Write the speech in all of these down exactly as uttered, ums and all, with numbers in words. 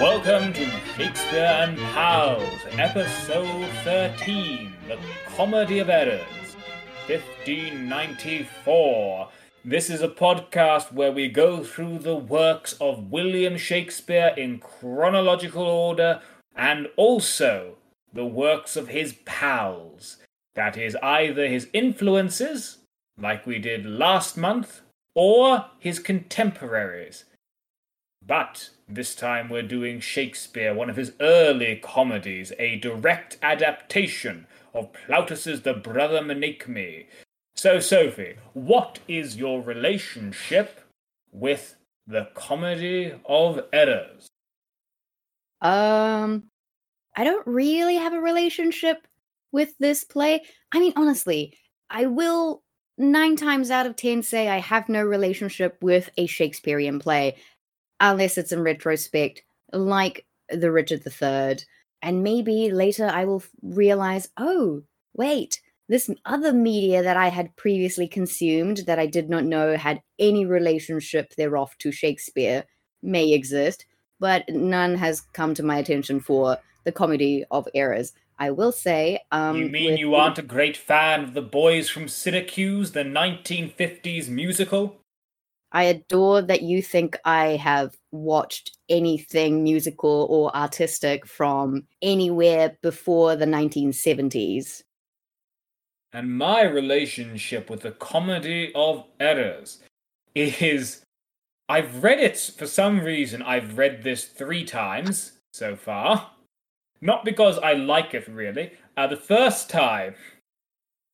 Welcome to Shakespeare and Pals, episode thirteen, The Comedy of Errors, fifteen ninety-four. This is a podcast where we go through the works of William Shakespeare in chronological order and also the works of his pals. That is either his influences, like we did last month, or his contemporaries. But this time we're doing Shakespeare, one of his early comedies, a direct adaptation of Plautus's The Brother Menaechmus. So, Sophie, what is your relationship with The Comedy of Errors? Um, I don't really have a relationship with this play. I mean, honestly, I will nine times out of ten say I have no relationship with a Shakespearean play. Unless it's in retrospect, like the Richard the Third. And maybe later I will realize, oh, wait, this other media that I had previously consumed that I did not know had any relationship thereof to Shakespeare may exist, but none has come to my attention for The Comedy of Errors. I will say... Um, you mean with... you aren't a great fan of The Boys from Syracuse, the nineteen fifties musical? I adore that you think I have watched anything musical or artistic from anywhere before the nineteen seventies. And my relationship with The Comedy of Errors is... I've read it, for some reason, I've read this three times so far. Not because I like it, really. Uh, the first time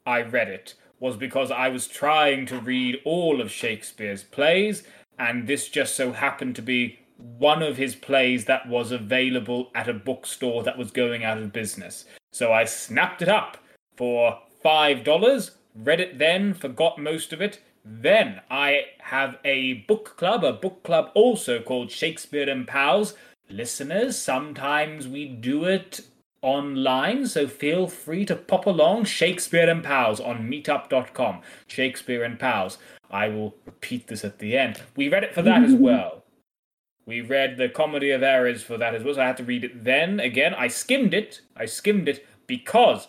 I read it was because I was trying to read all of Shakespeare's plays, and this just so happened to be one of his plays that was available at a bookstore that was going out of business. So I snapped it up for five dollars, read it then, forgot most of it. Then I have a book club, a book club also called Shakespeare and Pals. Listeners, sometimes we do it online, so feel free to pop along. Shakespeare and Pals on meetup dot com. Shakespeare and Pals. I will repeat this at the end. We read it for that as well. We read The Comedy of Errors for that as well, so I had to read it then again. I skimmed it. I skimmed it because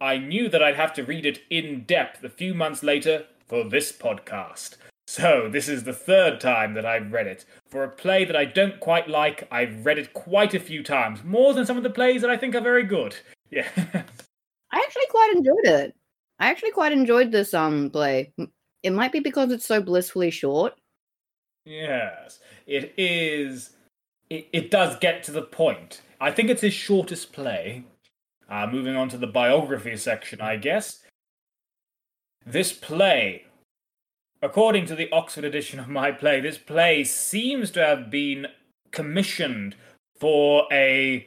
I knew that I'd have to read it in depth a few months later for this podcast. So this is the third time that I've read it. For a play that I don't quite like, I've read it quite a few times. More than some of the plays that I think are very good. Yeah. I actually quite enjoyed it. I actually quite enjoyed this um play. It might be because it's so blissfully short. Yes. It is. It, it does get to the point. I think it's his shortest play. Uh, moving on to the biography section, I guess. This play... According to the Oxford edition of my play, this play seems to have been commissioned for a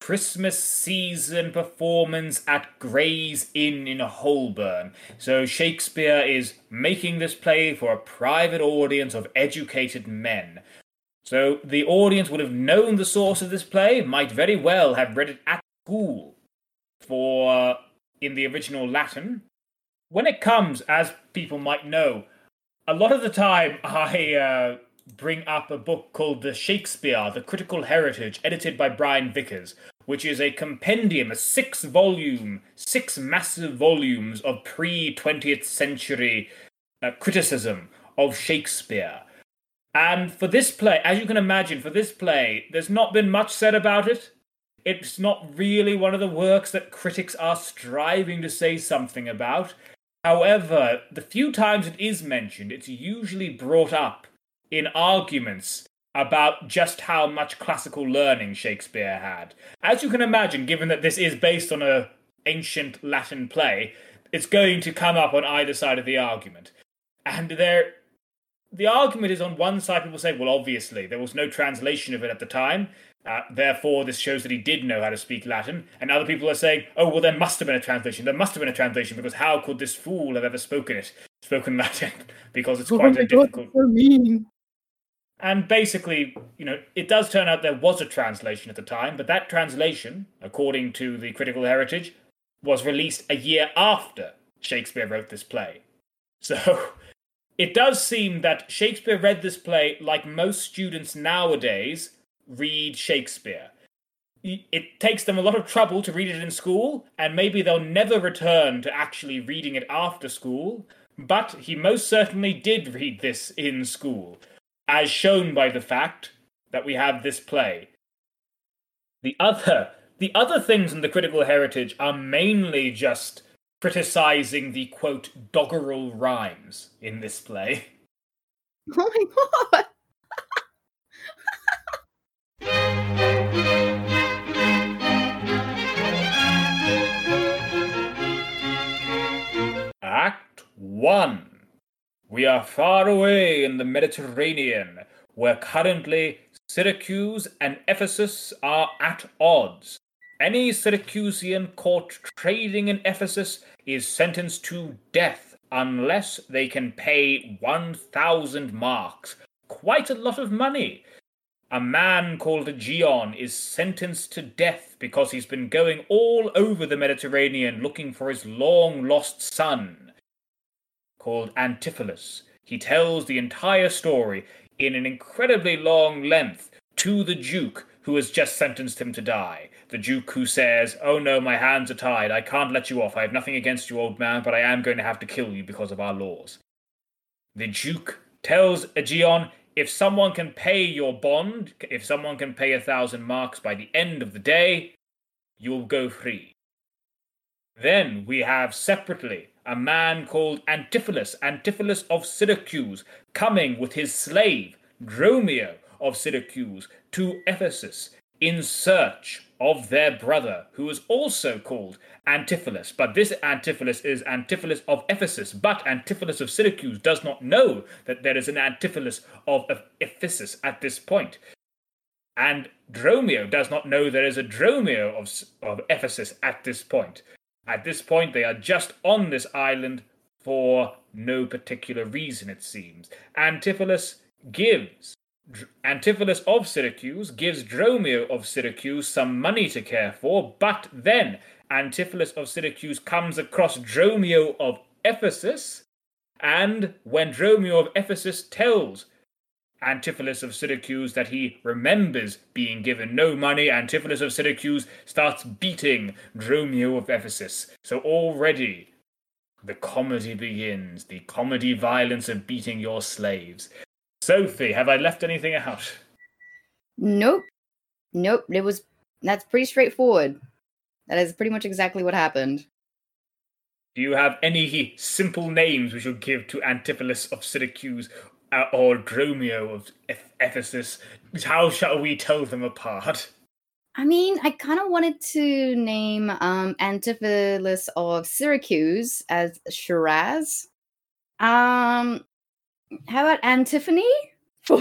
Christmas season performance at Gray's Inn in Holborn. So Shakespeare is making this play for a private audience of educated men. So the audience would have known the source of this play, might very well have read it at school for in the original Latin. When it comes, as people might know, a lot of the time I uh, bring up a book called The Shakespeare, The Critical Heritage, edited by Brian Vickers, which is a compendium, a six-volume, six massive volumes of pre-twentieth century uh, criticism of Shakespeare. And for this play, as you can imagine, for this play, there's not been much said about it. It's not really one of the works that critics are striving to say something about. However, the few times it is mentioned, it's usually brought up in arguments about just how much classical learning Shakespeare had. As you can imagine, given that this is based on an ancient Latin play, it's going to come up on either side of the argument. And there, the argument is on one side, people say, well, obviously, there was no translation of it at the time, uh, therefore this shows that he did know how to speak Latin. And other people are saying, oh, well, there must have been a translation. There must have been a translation, because how could this fool have ever spoken it, spoken Latin? Because it's oh quite a difficult... God, so mean. And basically, you know, it does turn out there was a translation at the time, but that translation, according to the Critical Heritage, was released a year after Shakespeare wrote this play. So... It does seem that Shakespeare read this play like most students nowadays read Shakespeare. It takes them a lot of trouble to read it in school, and maybe they'll never return to actually reading it after school, but he most certainly did read this in school, as shown by the fact that we have this play. The other, the other things in the critical heritage are mainly just criticizing the, quote, doggerel rhymes in this play. Oh my god! Act one. We are far away in the Mediterranean, where currently Syracuse and Ephesus are at odds. Any Syracusan caught trading in Ephesus is sentenced to death unless they can pay one thousand marks. Quite a lot of money. A man called Aegeon is sentenced to death because he's been going all over the Mediterranean looking for his long-lost son, called Antipholus. He tells the entire story in an incredibly long length to the Duke, who has just sentenced him to die. The Duke who says, "Oh no, my hands are tied. I can't let you off. I have nothing against you, old man, but I am going to have to kill you because of our laws." The Duke tells Aegeon, if someone can pay your bond, if someone can pay a thousand marks by the end of the day, you'll go free. Then we have separately a man called Antipholus, Antipholus of Syracuse, coming with his slave, Dromio of Syracuse, to Ephesus in search of their brother, who is also called Antipholus. But this Antipholus is Antipholus of Ephesus, but Antipholus of Syracuse does not know that there is an Antipholus of Ephesus at this point. And Dromio does not know there is a Dromio of, of Ephesus at this point. At this point, they are just on this island for no particular reason, it seems. Antipholus gives Antipholus of Syracuse gives Dromio of Syracuse some money to care for, but then Antipholus of Syracuse comes across Dromio of Ephesus, and when Dromio of Ephesus tells Antipholus of Syracuse that he remembers being given no money, Antipholus of Syracuse starts beating Dromio of Ephesus. So already the comedy begins, the comedy violence of beating your slaves. Sophie, have I left anything out? Nope. Nope. It was, that's pretty straightforward. That is pretty much exactly what happened. Do you have any simple names we should give to Antipholus of Syracuse or Dromio of Ephesus? How shall we tell them apart? I mean, I kind of wanted to name um, Antipholus of Syracuse as Shiraz. Um... How about Antiphony for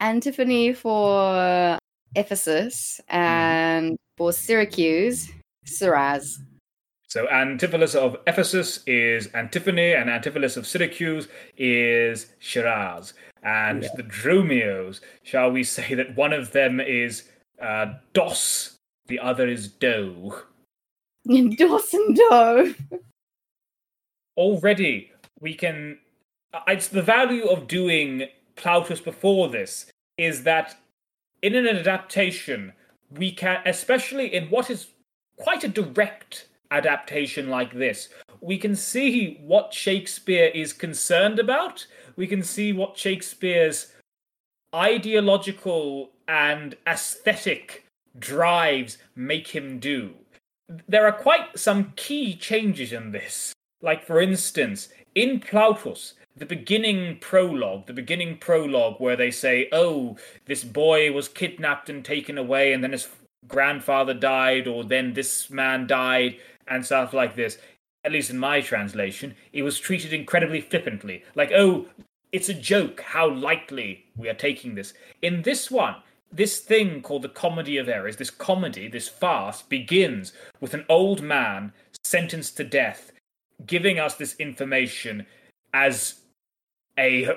Antiphony for Ephesus and for Syracuse, Shiraz. So Antipholus of Ephesus is Antiphony, and Antipholus of Syracuse is Shiraz. And yeah. The Dromios, shall we say that one of them is uh, DOS, the other is DOE. DOS and DOE. Already, we can. It's the value of doing Plautus before this is that in an adaptation, we can, especially in what is quite a direct adaptation like this, we can see what Shakespeare is concerned about. We can see what Shakespeare's ideological and aesthetic drives make him do. There are quite some key changes in this. Like, for instance, in Plautus, the beginning prologue, the beginning prologue where they say, oh, this boy was kidnapped and taken away, and then his grandfather died, or then this man died, and stuff like this. At least in my translation, it was treated incredibly flippantly. Like, oh, it's a joke how lightly we are taking this. In this one, this thing called the Comedy of Errors, this comedy, this farce, begins with an old man sentenced to death, giving us this information as a,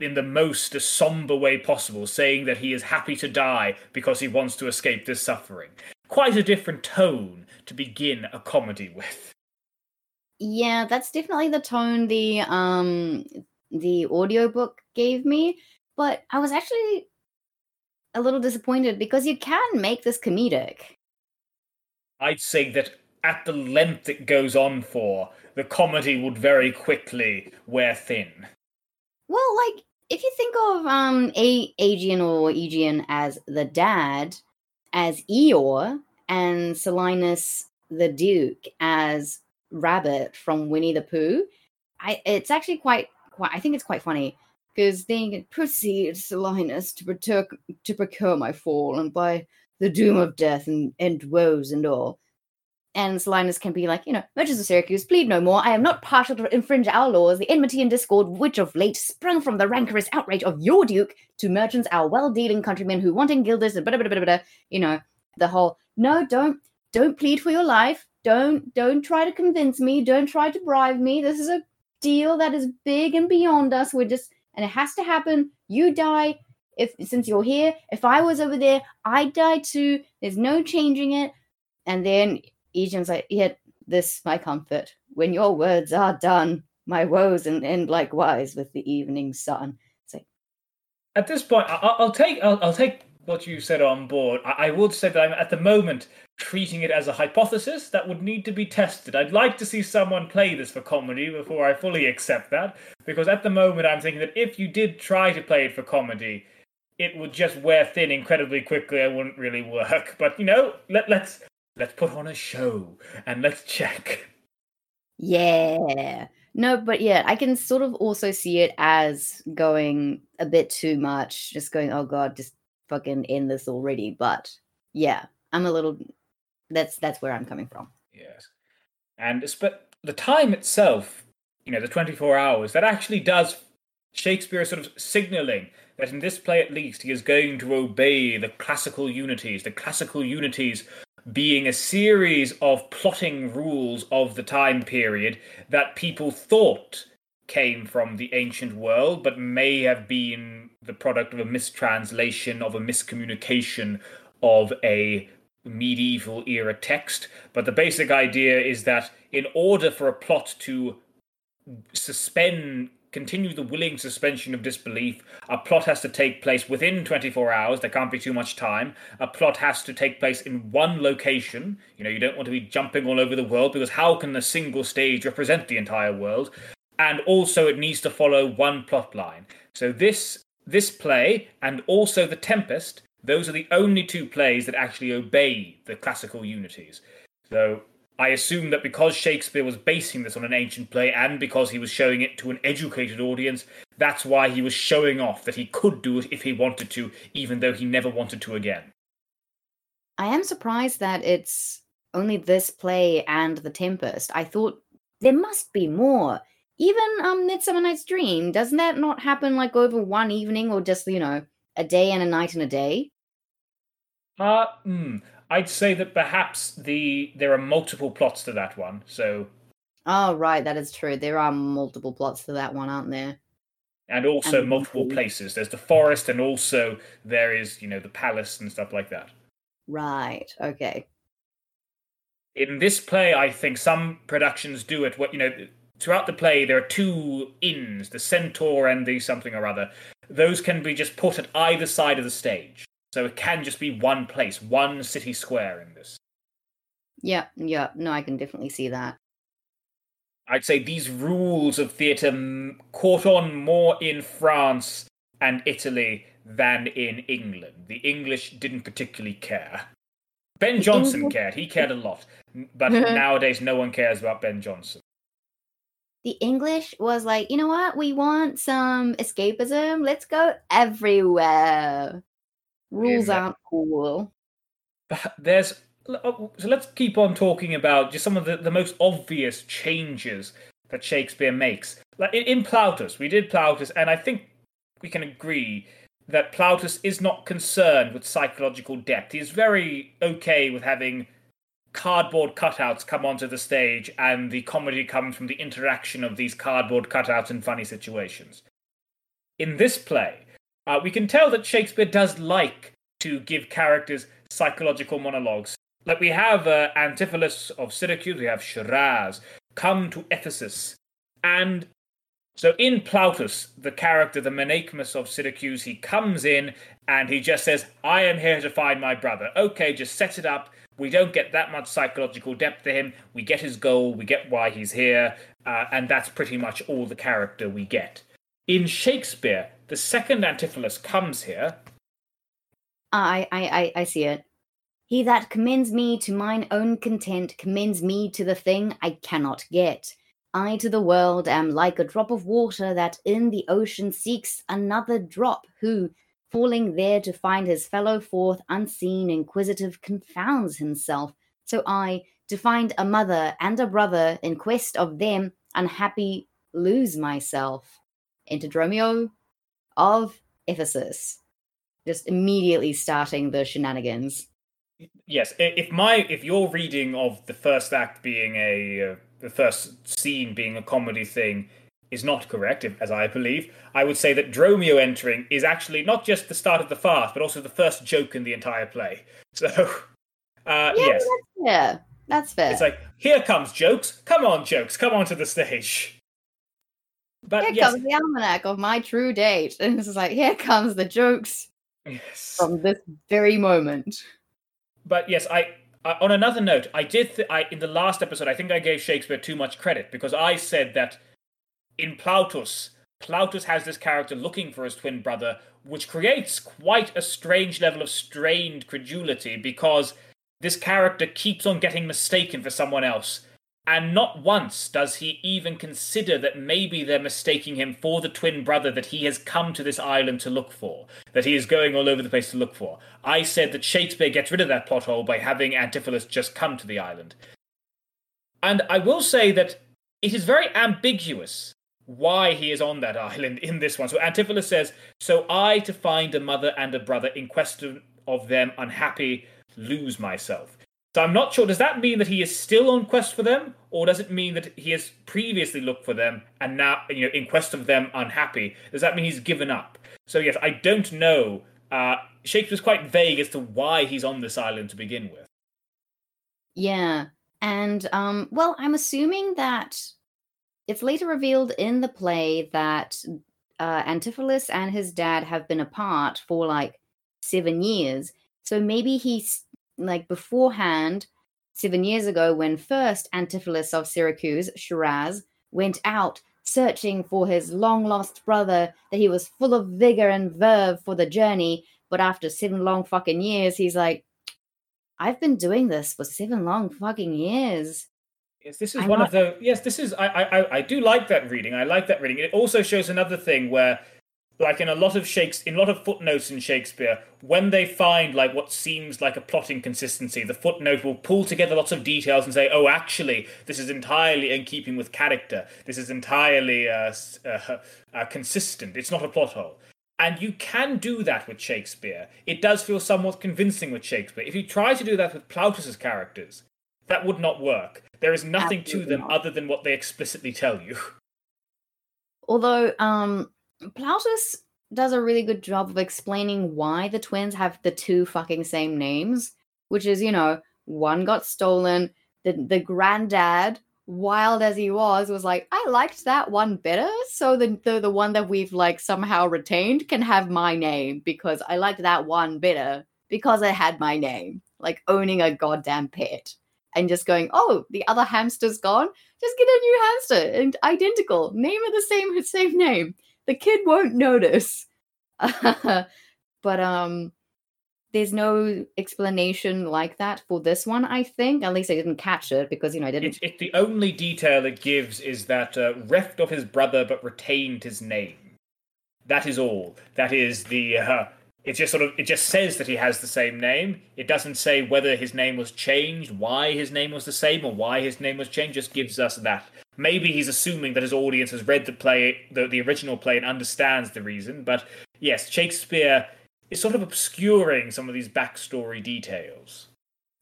in the most somber way possible, saying that he is happy to die because he wants to escape this suffering. Quite a different tone to begin a comedy with. Yeah, that's definitely the tone the um the audiobook gave me, but I was actually a little disappointed because you can make this comedic. I'd say that at the length it goes on for, the comedy would very quickly wear thin. Well, like, if you think of um, a- Aegeon or Aegeon as the dad, as Eeyore, and Salinas the Duke as Rabbit from Winnie the Pooh, I, it's actually quite, quite, I think it's quite funny, because they proceed, Salinas, to procure, to procure my fall, and by the doom of death and, and woes and all. And Salinas can be like, you know, merchants of Syracuse, plead no more. I am not partial to infringe our laws, the enmity and discord which of late sprung from the rancorous outrage of your duke to merchants, our well-dealing countrymen who want guilders and blah, blah, blah, blah, blah, you know, the whole, no, don't, don't plead for your life. Don't, don't try to convince me. Don't try to bribe me. This is a deal that is big and beyond us. We're just, and it has to happen. You die. If, since you're here, if I was over there, I'd die too. There's no changing it. And then Aegeon's like, yet this my comfort, when your words are done, my woes and end likewise with the evening sun. So, at this point, I'll, I'll take I'll, I'll take what you said on board. I, I would say that I'm at the moment treating it as a hypothesis that would need to be tested. I'd like to see someone play this for comedy before I fully accept that, because at the moment I'm thinking that if you did try to play it for comedy, it would just wear thin incredibly quickly. It wouldn't really work. But, you know, let, let's let's put on a show and let's check. Yeah. No, but yeah, I can sort of also see it as going a bit too much, just going, oh, God, just fucking end this already. But, yeah, I'm a little... That's that's where I'm coming from. Yes. And but the time itself, you know, the twenty-four hours, that actually does... Shakespeare sort of signalling that in this play, at least, he is going to obey the classical unities, the classical unities being a series of plotting rules of the time period that people thought came from the ancient world, but may have been the product of a mistranslation, of a miscommunication of a medieval era text. But the basic idea is that in order for a plot to suspend continue the willing suspension of disbelief, a plot has to take place within twenty-four hours. There can't be too much time. A plot has to take place in one location. You know, you don't want to be jumping all over the world, because how can a single stage represent the entire world? And also it needs to follow one plot line. So this this play and also The Tempest, those are the only two plays that actually obey the classical unities. So I assume that because Shakespeare was basing this on an ancient play, and because he was showing it to an educated audience, that's why he was showing off that he could do it if he wanted to, even though he never wanted to again. I am surprised that it's only this play and The Tempest. I thought there must be more. Even um, Midsummer Night's Dream, doesn't that not happen like over one evening, or just, you know, a day and a night and a day? Uh, hmm. I'd say that perhaps the there are multiple plots to that one, so... Oh, right, that is true. There are multiple plots to that one, aren't there? And also and multiple places. There's the forest, and also there is, you know, the palace and stuff like that. Right, okay. In this play, I think some productions do it, what you know, throughout the play there are two inns, the Centaur and the something or other. Those can be just put at either side of the stage. So it can just be one place, one city square in this. Yeah, yeah. No, I can definitely see that. I'd say these rules of theatre caught on more in France and Italy than in England. The English didn't particularly care. Ben Jonson cared. He cared a lot. But nowadays, no one cares about Ben Jonson. The English was like, you know what? We want some escapism. Let's go everywhere. Rules aren't cool. But there's so let's keep on talking about just some of the, the most obvious changes that Shakespeare makes. Like in, in Plautus, we did Plautus, and I think we can agree that Plautus is not concerned with psychological depth. He's very okay with having cardboard cutouts come onto the stage, and the comedy comes from the interaction of these cardboard cutouts in funny situations. In this play, Uh, we can tell that Shakespeare does like to give characters psychological monologues. Like we have uh, Antipholus of Syracuse, we have Shiraz, come to Ephesus. And So in Plautus, the character, the Menaechmus of Syracuse, he comes in and he just says, I am here to find my brother. Okay, just set it up. We don't get that much psychological depth to him. We get his goal. We get why he's here. Uh, and that's pretty much all the character we get. In Shakespeare, the second Antipholus comes here. I, I, I, I see it. He that commends me to mine own content commends me to the thing I cannot get. I to the world am like a drop of water that in the ocean seeks another drop, who, falling there to find his fellow forth unseen, inquisitive, confounds himself. So I, to find a mother and a brother in quest of them, unhappy, lose myself. Enter Dromio of Ephesus. Just immediately starting the shenanigans. Yes, if my if your reading of the first act being a uh, the first scene being a comedy thing is not correct, as I believe, I would say that Dromio entering is actually not just the start of the farce, but also the first joke in the entire play. So, uh, yeah, yes, that's fair. That's fair. It's like, here comes jokes. Come on, jokes. Come onto the stage. But here yes, comes the almanac of my true date, and this is like, here comes the jokes. Yes, from this very moment. But yes, I, I on another note, I did. Th- I in the last episode, I think I gave Shakespeare too much credit because I said that in Plautus, Plautus has this character looking for his twin brother, which creates quite a strange level of strained credulity because this character keeps on getting mistaken for someone else, and not once does he even consider that maybe they're mistaking him for the twin brother that he has come to this island to look for, that he is going all over the place to look for. I said that Shakespeare gets rid of that plot hole by having Antipholus just come to the island. And I will say that it is very ambiguous why he is on that island in this one. So Antipholus says, so I to find a mother and a brother in quest of them unhappy lose myself. So I'm not sure, does that mean that he is still on quest for them? Or does it mean that he has previously looked for them and now, you know, in quest of them unhappy? Does that mean he's given up? So yes, I don't know. Uh, Shakespeare's quite vague as to why he's on this island to begin with. Yeah. And, um, well, I'm assuming that it's later revealed in the play that uh, Antipholus and his dad have been apart for like seven years. So maybe he's, like beforehand, seven years ago, when first Antipholus of Syracuse, Shiraz, went out searching for his long-lost brother, that he was full of vigor and verve for the journey, but after seven long fucking years, he's like, I've been doing this for seven long fucking years. Yes, this is I'm one not- of the... Yes, this is... I, I I do like that reading. I like that reading. It also shows another thing where... Like in a lot of Shakes, in a lot of footnotes in Shakespeare, when they find like what seems like a plotting consistency, the footnote will pull together lots of details and say, "Oh, actually, this is entirely in keeping with character. This is entirely uh, uh, uh, consistent. It's not a plot hole." And you can do that with Shakespeare. It does feel somewhat convincing with Shakespeare. If you try to do that with Plautus's characters, that would not work. There is nothing Absolutely to them not. other than what they explicitly tell you. Although, um. Plautus does a really good job of explaining why the twins have the two fucking same names, which is, you know, one got stolen, the the granddad, wild as he was, was like, I liked that one better, so the, the, the one that we've, like, somehow retained can have my name, because I liked that one better, because it had my name. Like, owning a goddamn pet. And just going, oh, the other hamster's gone? Just get a new hamster, and identical, name of the same, same name. The kid won't notice. but um, there's no explanation like that for this one, I think. At least I didn't catch it because, you know, I didn't... It, it, the only detail it gives is that uh, reft of his brother but retained his name. That is all. That is the... Uh, it just sort of... It just says that he has the same name. It doesn't say whether his name was changed, why his name was the same, or why his name was changed. It just gives us that. Maybe he's assuming that his audience has read the play, the, the original play, and understands the reason. But yes, Shakespeare is sort of obscuring some of these backstory details.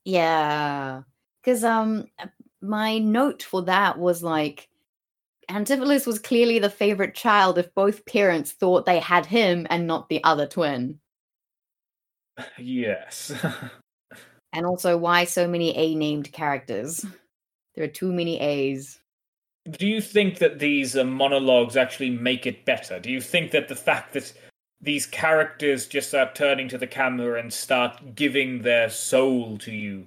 Yeah, because um, my note for that was like, Antipholus was clearly the favorite child if both parents thought they had him and not the other twin. Yes. And also, why so many A-named characters? There are too many A's. do you think that these uh, monologues actually make it better? Do you think that the fact that these characters just start turning to the camera and start giving their soul to you,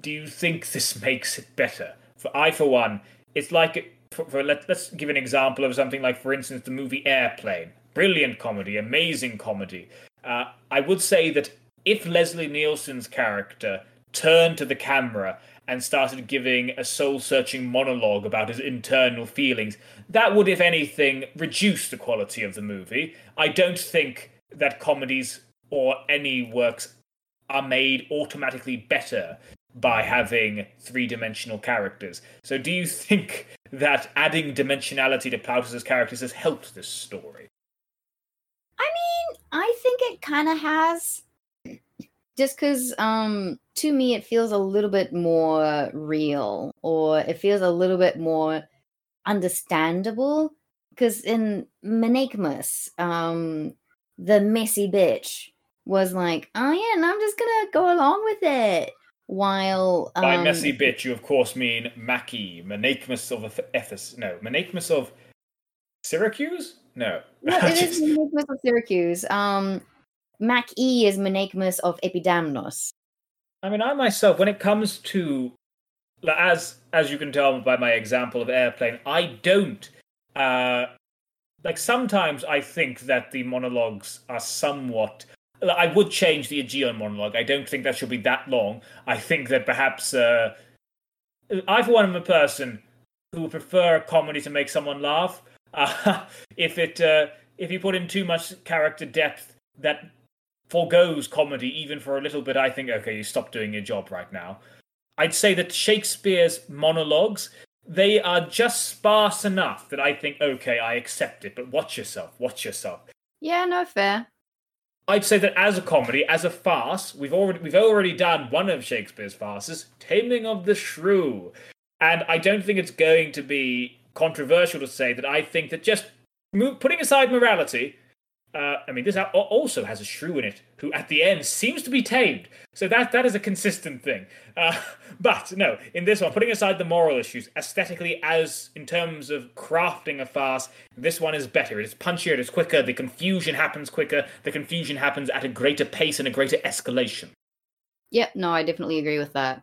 do you think this makes it better? For I, for one, it's like... It, for, for, let, let's give an example of something like, for instance, the movie Airplane. Brilliant comedy, amazing comedy. Uh, I would say that if Leslie Nielsen's character turned to the camera and started giving a soul-searching monologue about his internal feelings, that would, if anything, reduce the quality of the movie. I don't think that comedies or any works are made automatically better by having three-dimensional characters. So do you think that adding dimensionality to Plautus' characters has helped this story? I mean, I think it kind of has... Just because, um, to me, it feels a little bit more real, or it feels a little bit more understandable. Because in Menaechmus, um, the messy bitch was like, oh yeah, and I'm just going to go along with it. While um, by messy bitch, you of course mean Mackie, Menaechmus of Ephesus. No, Menaechmus of Syracuse? No. No, it is Menaechmus of Syracuse. Um... Mackie is Menaechmus of Epidamnus. I mean, I myself, when it comes to, as as you can tell by my example of Airplane, I don't, uh, like, sometimes I think that the monologues are somewhat, I would change the Aegeon monologue. I don't think that should be that long. I think that perhaps, uh, I for one am a person who would prefer a comedy to make someone laugh. Uh, if it, uh, if you put in too much character depth, that forgoes comedy even for a little bit, I think, okay, you stop doing your job right now. I'd say that Shakespeare's monologues, they are just sparse enough that I think, okay, I accept it, but watch yourself, watch yourself. Yeah, no, fair. I'd say that as a comedy, as a farce, we've already we've already done one of Shakespeare's farces, Taming of the Shrew. And I don't think it's going to be controversial to say that I think that just move, putting aside morality... Uh, I mean, this also has a shrew in it, who at the end seems to be tamed. So that that is a consistent thing. Uh, but no, in this one, putting aside the moral issues, aesthetically, as in terms of crafting a farce, this one is better. It is punchier, it is quicker, the confusion happens quicker, the confusion happens at a greater pace and a greater escalation. Yep, no, I definitely agree with that.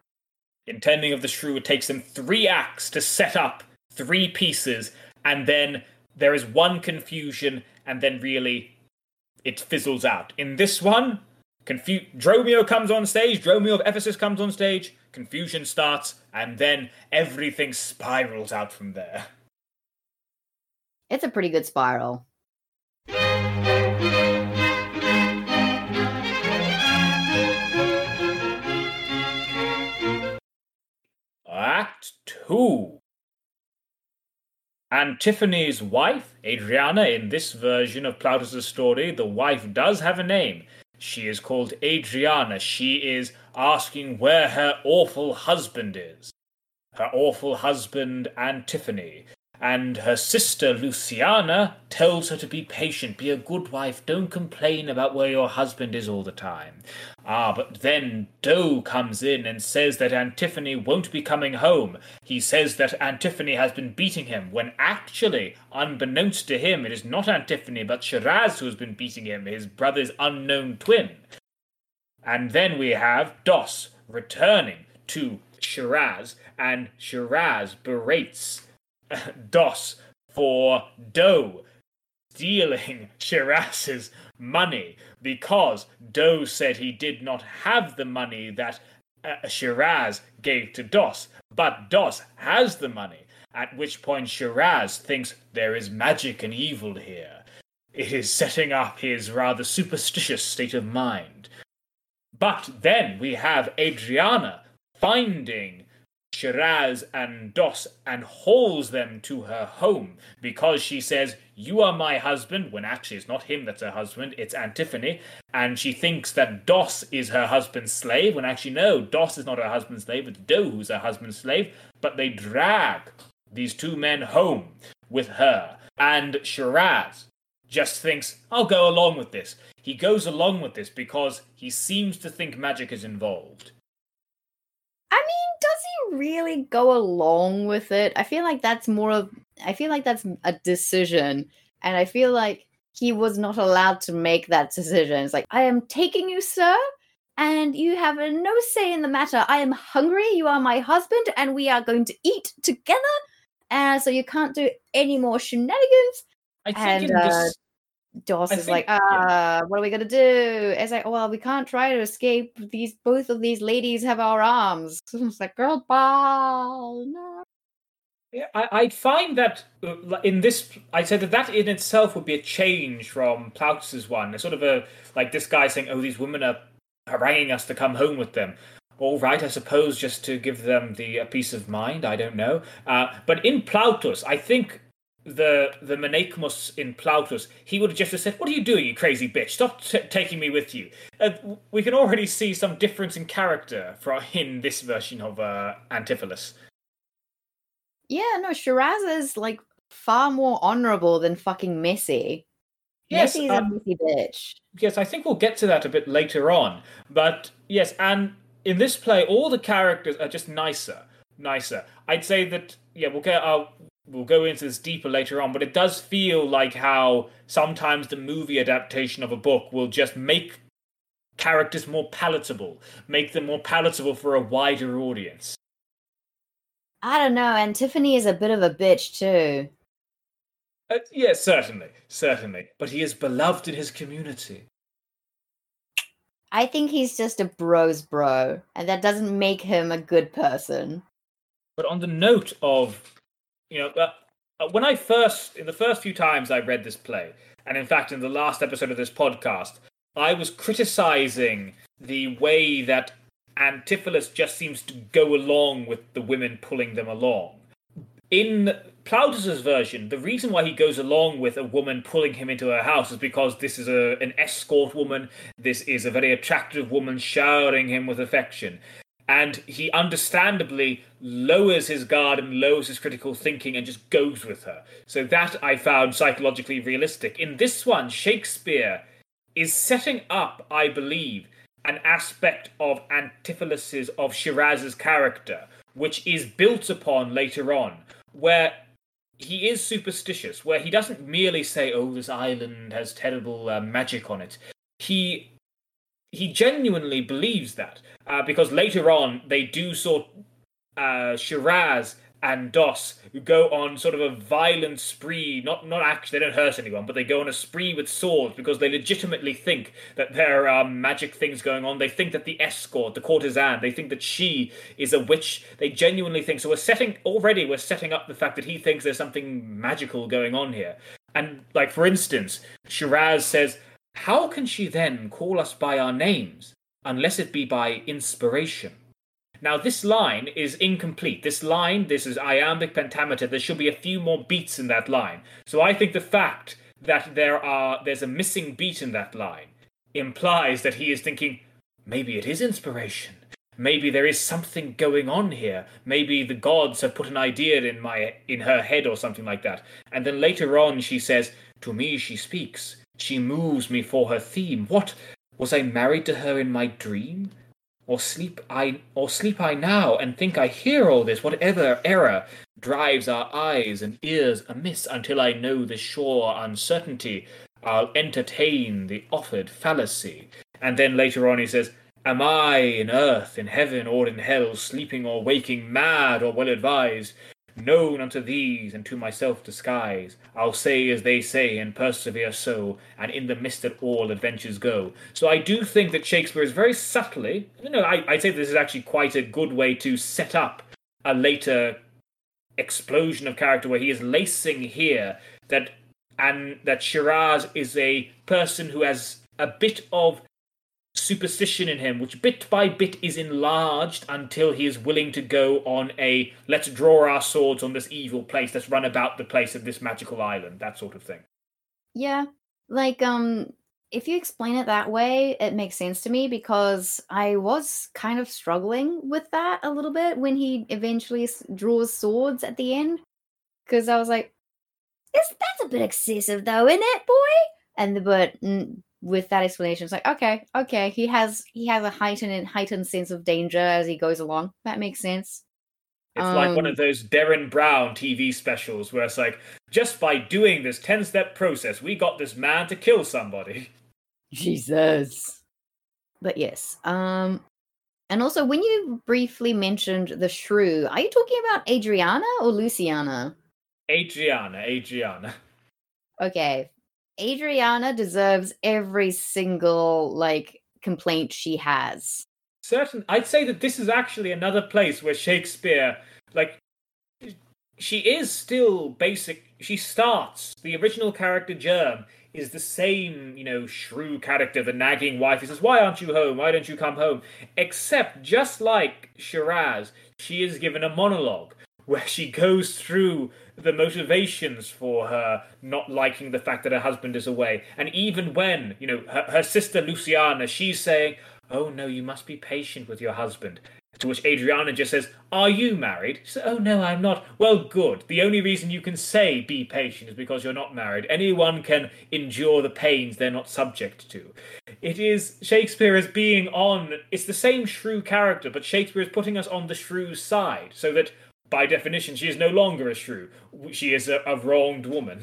In Taming of the Shrew, it takes them three acts to set up three pieces, and then there is one confusion, and then really... it fizzles out. In this one, confu- Dromio comes on stage, Dromio of Ephesus comes on stage, confusion starts, and then everything spirals out from there. It's a pretty good spiral. Act two. Antiphony's wife, Adriana, in this version of Plautus' story, the wife does have a name. She is called Adriana. She is asking where her awful husband is. Her awful husband, Antiphony. And her sister, Luciana, tells her to be patient, be a good wife, don't complain about where your husband is all the time. Ah, but then Doe comes in and says that Antiphony won't be coming home. He says that Antiphony has been beating him, when actually, unbeknownst to him, it is not Antiphony but Shiraz who has been beating him, his brother's unknown twin. And then we have DOS returning to Shiraz, and Shiraz berates DOS for Doe stealing Shiraz's money, because Doe said he did not have the money that uh, Shiraz gave to DOS, but DOS has the money, at which point Shiraz thinks there is magic and evil here. It is setting up his rather superstitious state of mind. But then we have Adriana finding Shiraz and DOS and hauls them to her home, because she says, you are my husband, when actually it's not him that's her husband, it's Antiphony, and she thinks that DOS is her husband's slave, when actually no, DOS is not her husband's slave, it's Doe who's her husband's slave, but they drag these two men home with her, and Shiraz just thinks, I'll go along with this. He goes along with this because he seems to think magic is involved. I mean, does he really go along with it. I feel like that's more of, I feel like that's a decision. And I feel like he was not allowed to make that decision. It's like, I am taking you, sir, and you have no say in the matter. I am hungry. You are my husband, and we are going to eat together. Uh, so you can't do any more shenanigans. I think and, in this... uh, DOS I is think, like, ah, yeah. What are we gonna do? It's like, well, we can't try to escape. These both of these ladies have our arms. It's like, girl, ball. No. Yeah, I, I find that in this, I said that that in itself would be a change from Plautus's one. It's sort of a like this guy saying, "Oh, these women are haranguing us to come home with them." All right, I suppose just to give them the a peace of mind. I don't know, uh, but in Plautus, I think. The the Menaechmus in Plautus, he would have just said, "What are you doing, you crazy bitch? Stop t- taking me with you." Uh, we can already see some difference in character from in this version of uh, Antipholus. Yeah, no, Shiraz is like far more honourable than fucking Messy. Yes, Messy's um, a messy bitch. Yes, I think we'll get to that a bit later on. But yes, and in this play, all the characters are just nicer, nicer. I'd say that. Yeah, we'll get our. We'll go into this deeper later on, but it does feel like how sometimes the movie adaptation of a book will just make characters more palatable, make them more palatable for a wider audience. I don't know, Antiphony is a bit of a bitch too. Uh, yes, yeah, certainly, certainly. But he is beloved in his community. I think he's just a bro's bro, and that doesn't make him a good person. But on the note of... You know, uh, when I first, in the first few times I read this play, and in fact in the last episode of this podcast, I was criticising the way that Antipholus just seems to go along with the women pulling them along. In Plautus's version, the reason why he goes along with a woman pulling him into her house is because this is a an escort woman, this is a very attractive woman showering him with affection. And he understandably lowers his guard and lowers his critical thinking and just goes with her. So that I found psychologically realistic. In this one, Shakespeare is setting up, I believe, an aspect of Antipholus's, of Shiraz's character, which is built upon later on, where he is superstitious, where he doesn't merely say, oh, this island has terrible uh, magic on it. He... He genuinely believes that, uh, because later on they do sort uh, Shiraz and DOS go on sort of a violent spree. Not not actually, they don't hurt anyone, but they go on a spree with swords because they legitimately think that there are magic things going on. They think that the escort, the courtesan, they think that she is a witch. They genuinely think so. We're setting already. We're setting up the fact that he thinks there's something magical going on here. And like for instance, Shiraz says. How can she then call us by our names, unless it be by inspiration? Now, this line is incomplete. This line, this is iambic pentameter. There should be a few more beats in that line. So I think the fact that there are there's a missing beat in that line implies that he is thinking, maybe it is inspiration. Maybe there is something going on here. Maybe the gods have put an idea in my in her head or something like that. And then later on she says, to me she speaks. She moves me for her theme. What? Was I married to her in my dream? Or sleep I or sleep I now and think I hear all this, whatever error drives our eyes and ears amiss until I know the sure uncertainty, I'll entertain the offered fallacy. And then later on he says, am I in earth, in heaven, or in hell, sleeping or waking, mad or well advised? Known unto these and to myself disguise, I'll say as they say and persevere so, and in the midst that all adventures go. So I do think that Shakespeare is very subtly, you know, I, I'd say this is actually quite a good way to set up a later explosion of character where he is lacing here that and that Shiraz is a person who has a bit of superstition in him, which bit by bit is enlarged until he is willing to go on a let's draw our swords on this evil place, let's run about the place of this magical island, that sort of thing. Yeah, like um if you explain it that way, it makes sense to me, because I was kind of struggling with that a little bit when he eventually draws swords at the end, because I was like, that's a bit excessive though, isn't it, boy? And the but mm, with that explanation, it's like, okay, okay, he has he has a heightened heightened sense of danger as he goes along. That makes sense. It's um, like one of those Derren Brown T V specials where it's like, just by doing this ten-step process, we got this man to kill somebody. Jesus. But yes. Um, and also, when you briefly mentioned the shrew, are you talking about Adriana or Luciana? Adriana, Adriana. Okay. Adriana deserves every single, like, complaint she has. Certain, I'd say that this is actually another place where Shakespeare, like, she is still basic. She starts, the original character Germ is the same, you know, shrew character, the nagging wife. He says, why aren't you home? Why don't you come home? Except, just like Shiraz, she is given a monologue where she goes through the motivations for her not liking the fact that her husband is away. And even when, you know, her, her sister Luciana, she's saying, oh, no, you must be patient with your husband. To which Adriana just says, are you married? She says, oh, no, I'm not. Well, good. The only reason you can say be patient is because you're not married. Anyone can endure the pains they're not subject to. It is Shakespeare as being on... It's the same shrew character, but Shakespeare is putting us on the shrew's side, so that, by definition, she is no longer a shrew. She is a, a wronged woman.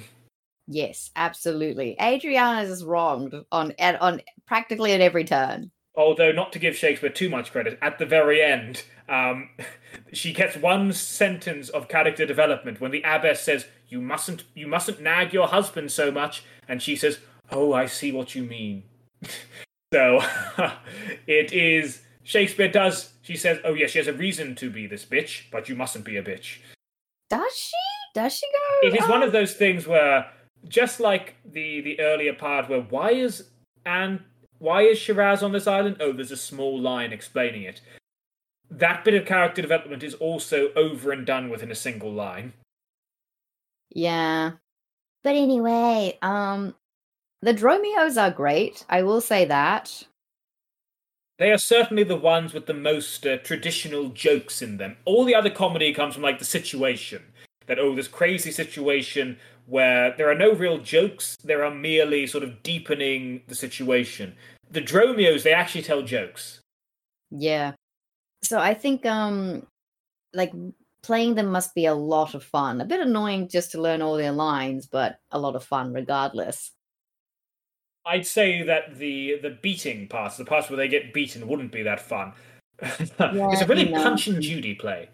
Yes, absolutely. Adriana is wronged on at, on practically at every turn. Although, not to give Shakespeare too much credit, at the very end, um, she gets one sentence of character development when the abbess says, you mustn't, you mustn't nag your husband so much, and she says, oh, I see what you mean. So, it is... Shakespeare does, she says, oh yeah, she has a reason to be this bitch, but you mustn't be a bitch. Does she? Does she go? It is um... one of those things where, just like the, the earlier part where, why is Anne... Why is Shiraz on this island? Oh, there's a small line explaining it. That bit of character development is also over and done with in a single line. Yeah. But anyway, um, the Dromios are great. I will say that. They are certainly the ones with the most uh, traditional jokes in them. All the other comedy comes from, like, the situation. That, oh, this crazy situation... where there are no real jokes, there are merely sort of deepening the situation. The Dromios, they actually tell jokes. Yeah. So I think, um, like, playing them must be a lot of fun. A bit annoying just to learn all their lines, but a lot of fun regardless. I'd say that the the beating parts, the parts where they get beaten, wouldn't be that fun. Yeah, it's a really you know. Punch and Judy play.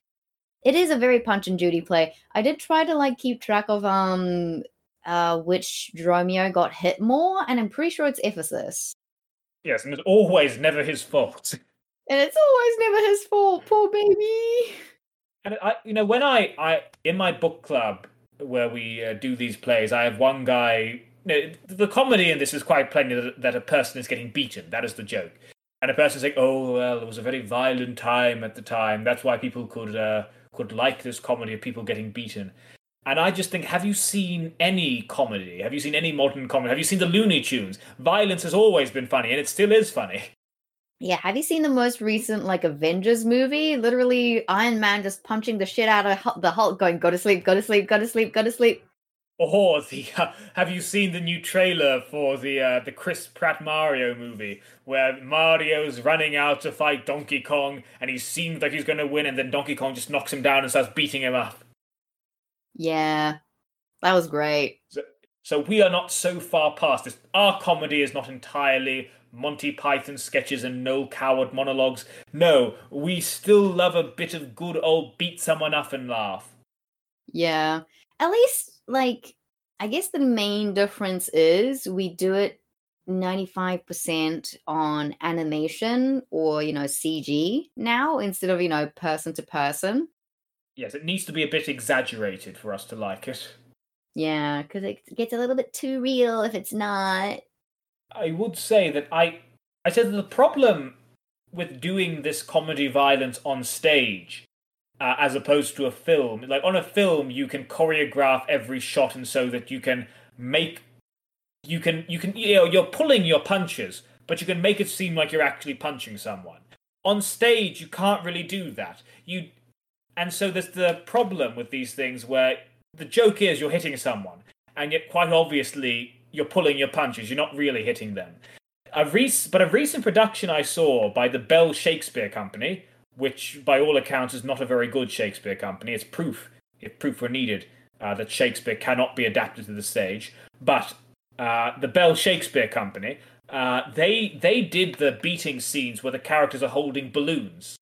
It is a very Punch and Judy play. I did try to, like, keep track of um, uh, which Dromio got hit more, and I'm pretty sure it's Ephesus. Yes, and it's always never his fault. And it's always never his fault, poor baby. And I, you know, when I, I in my book club where we uh, do these plays, I have one guy. You know, the comedy in this is quite plainly that, that a person is getting beaten. That is the joke. And a person's like, oh well, it was a very violent time at the time. That's why people could. Uh, Could like this comedy of people getting beaten. And I just think, have you seen any comedy? Have you seen any modern comedy? Have you seen the Looney Tunes? Violence has always been funny, and it still is funny. Yeah, have you seen the most recent, like, Avengers movie? Literally, Iron Man just punching the shit out of the Hulk, going, go to sleep, go to sleep, go to sleep, go to sleep. Or the, uh, have you seen the new trailer for the uh, the Chris Pratt Mario movie, where Mario's running out to fight Donkey Kong, and he seems like he's going to win, and then Donkey Kong just knocks him down and starts beating him up? Yeah, that was great. So, so we are not so far past this. Our comedy is not entirely Monty Python sketches and Noel Coward monologues. No, we still love a bit of good old beat someone up and laugh. Yeah, at least... Like, I guess the main difference is we do it ninety-five percent on animation or, you know, C G now instead of, you know, person to person. Yes, it needs to be a bit exaggerated for us to like it. Yeah, because it gets a little bit too real if it's not. I would say that I... I said that the problem with doing this comedy violence on stage... Uh, as opposed to a film. Like, on a film, you can choreograph every shot, and so that you can make... You can... you can you know, you're pulling your punches, but you can make it seem like you're actually punching someone. On stage, you can't really do that. You... And so there's the problem with these things where the joke is you're hitting someone, and yet, quite obviously, you're pulling your punches. You're not really hitting them. A rec- But a recent production I saw by the Bell Shakespeare Company... which by all accounts is not a very good Shakespeare company. It's proof, if proof were needed, uh, that Shakespeare cannot be adapted to the stage. But uh, the Bell Shakespeare Company, uh, they they did the beating scenes where the characters are holding balloons.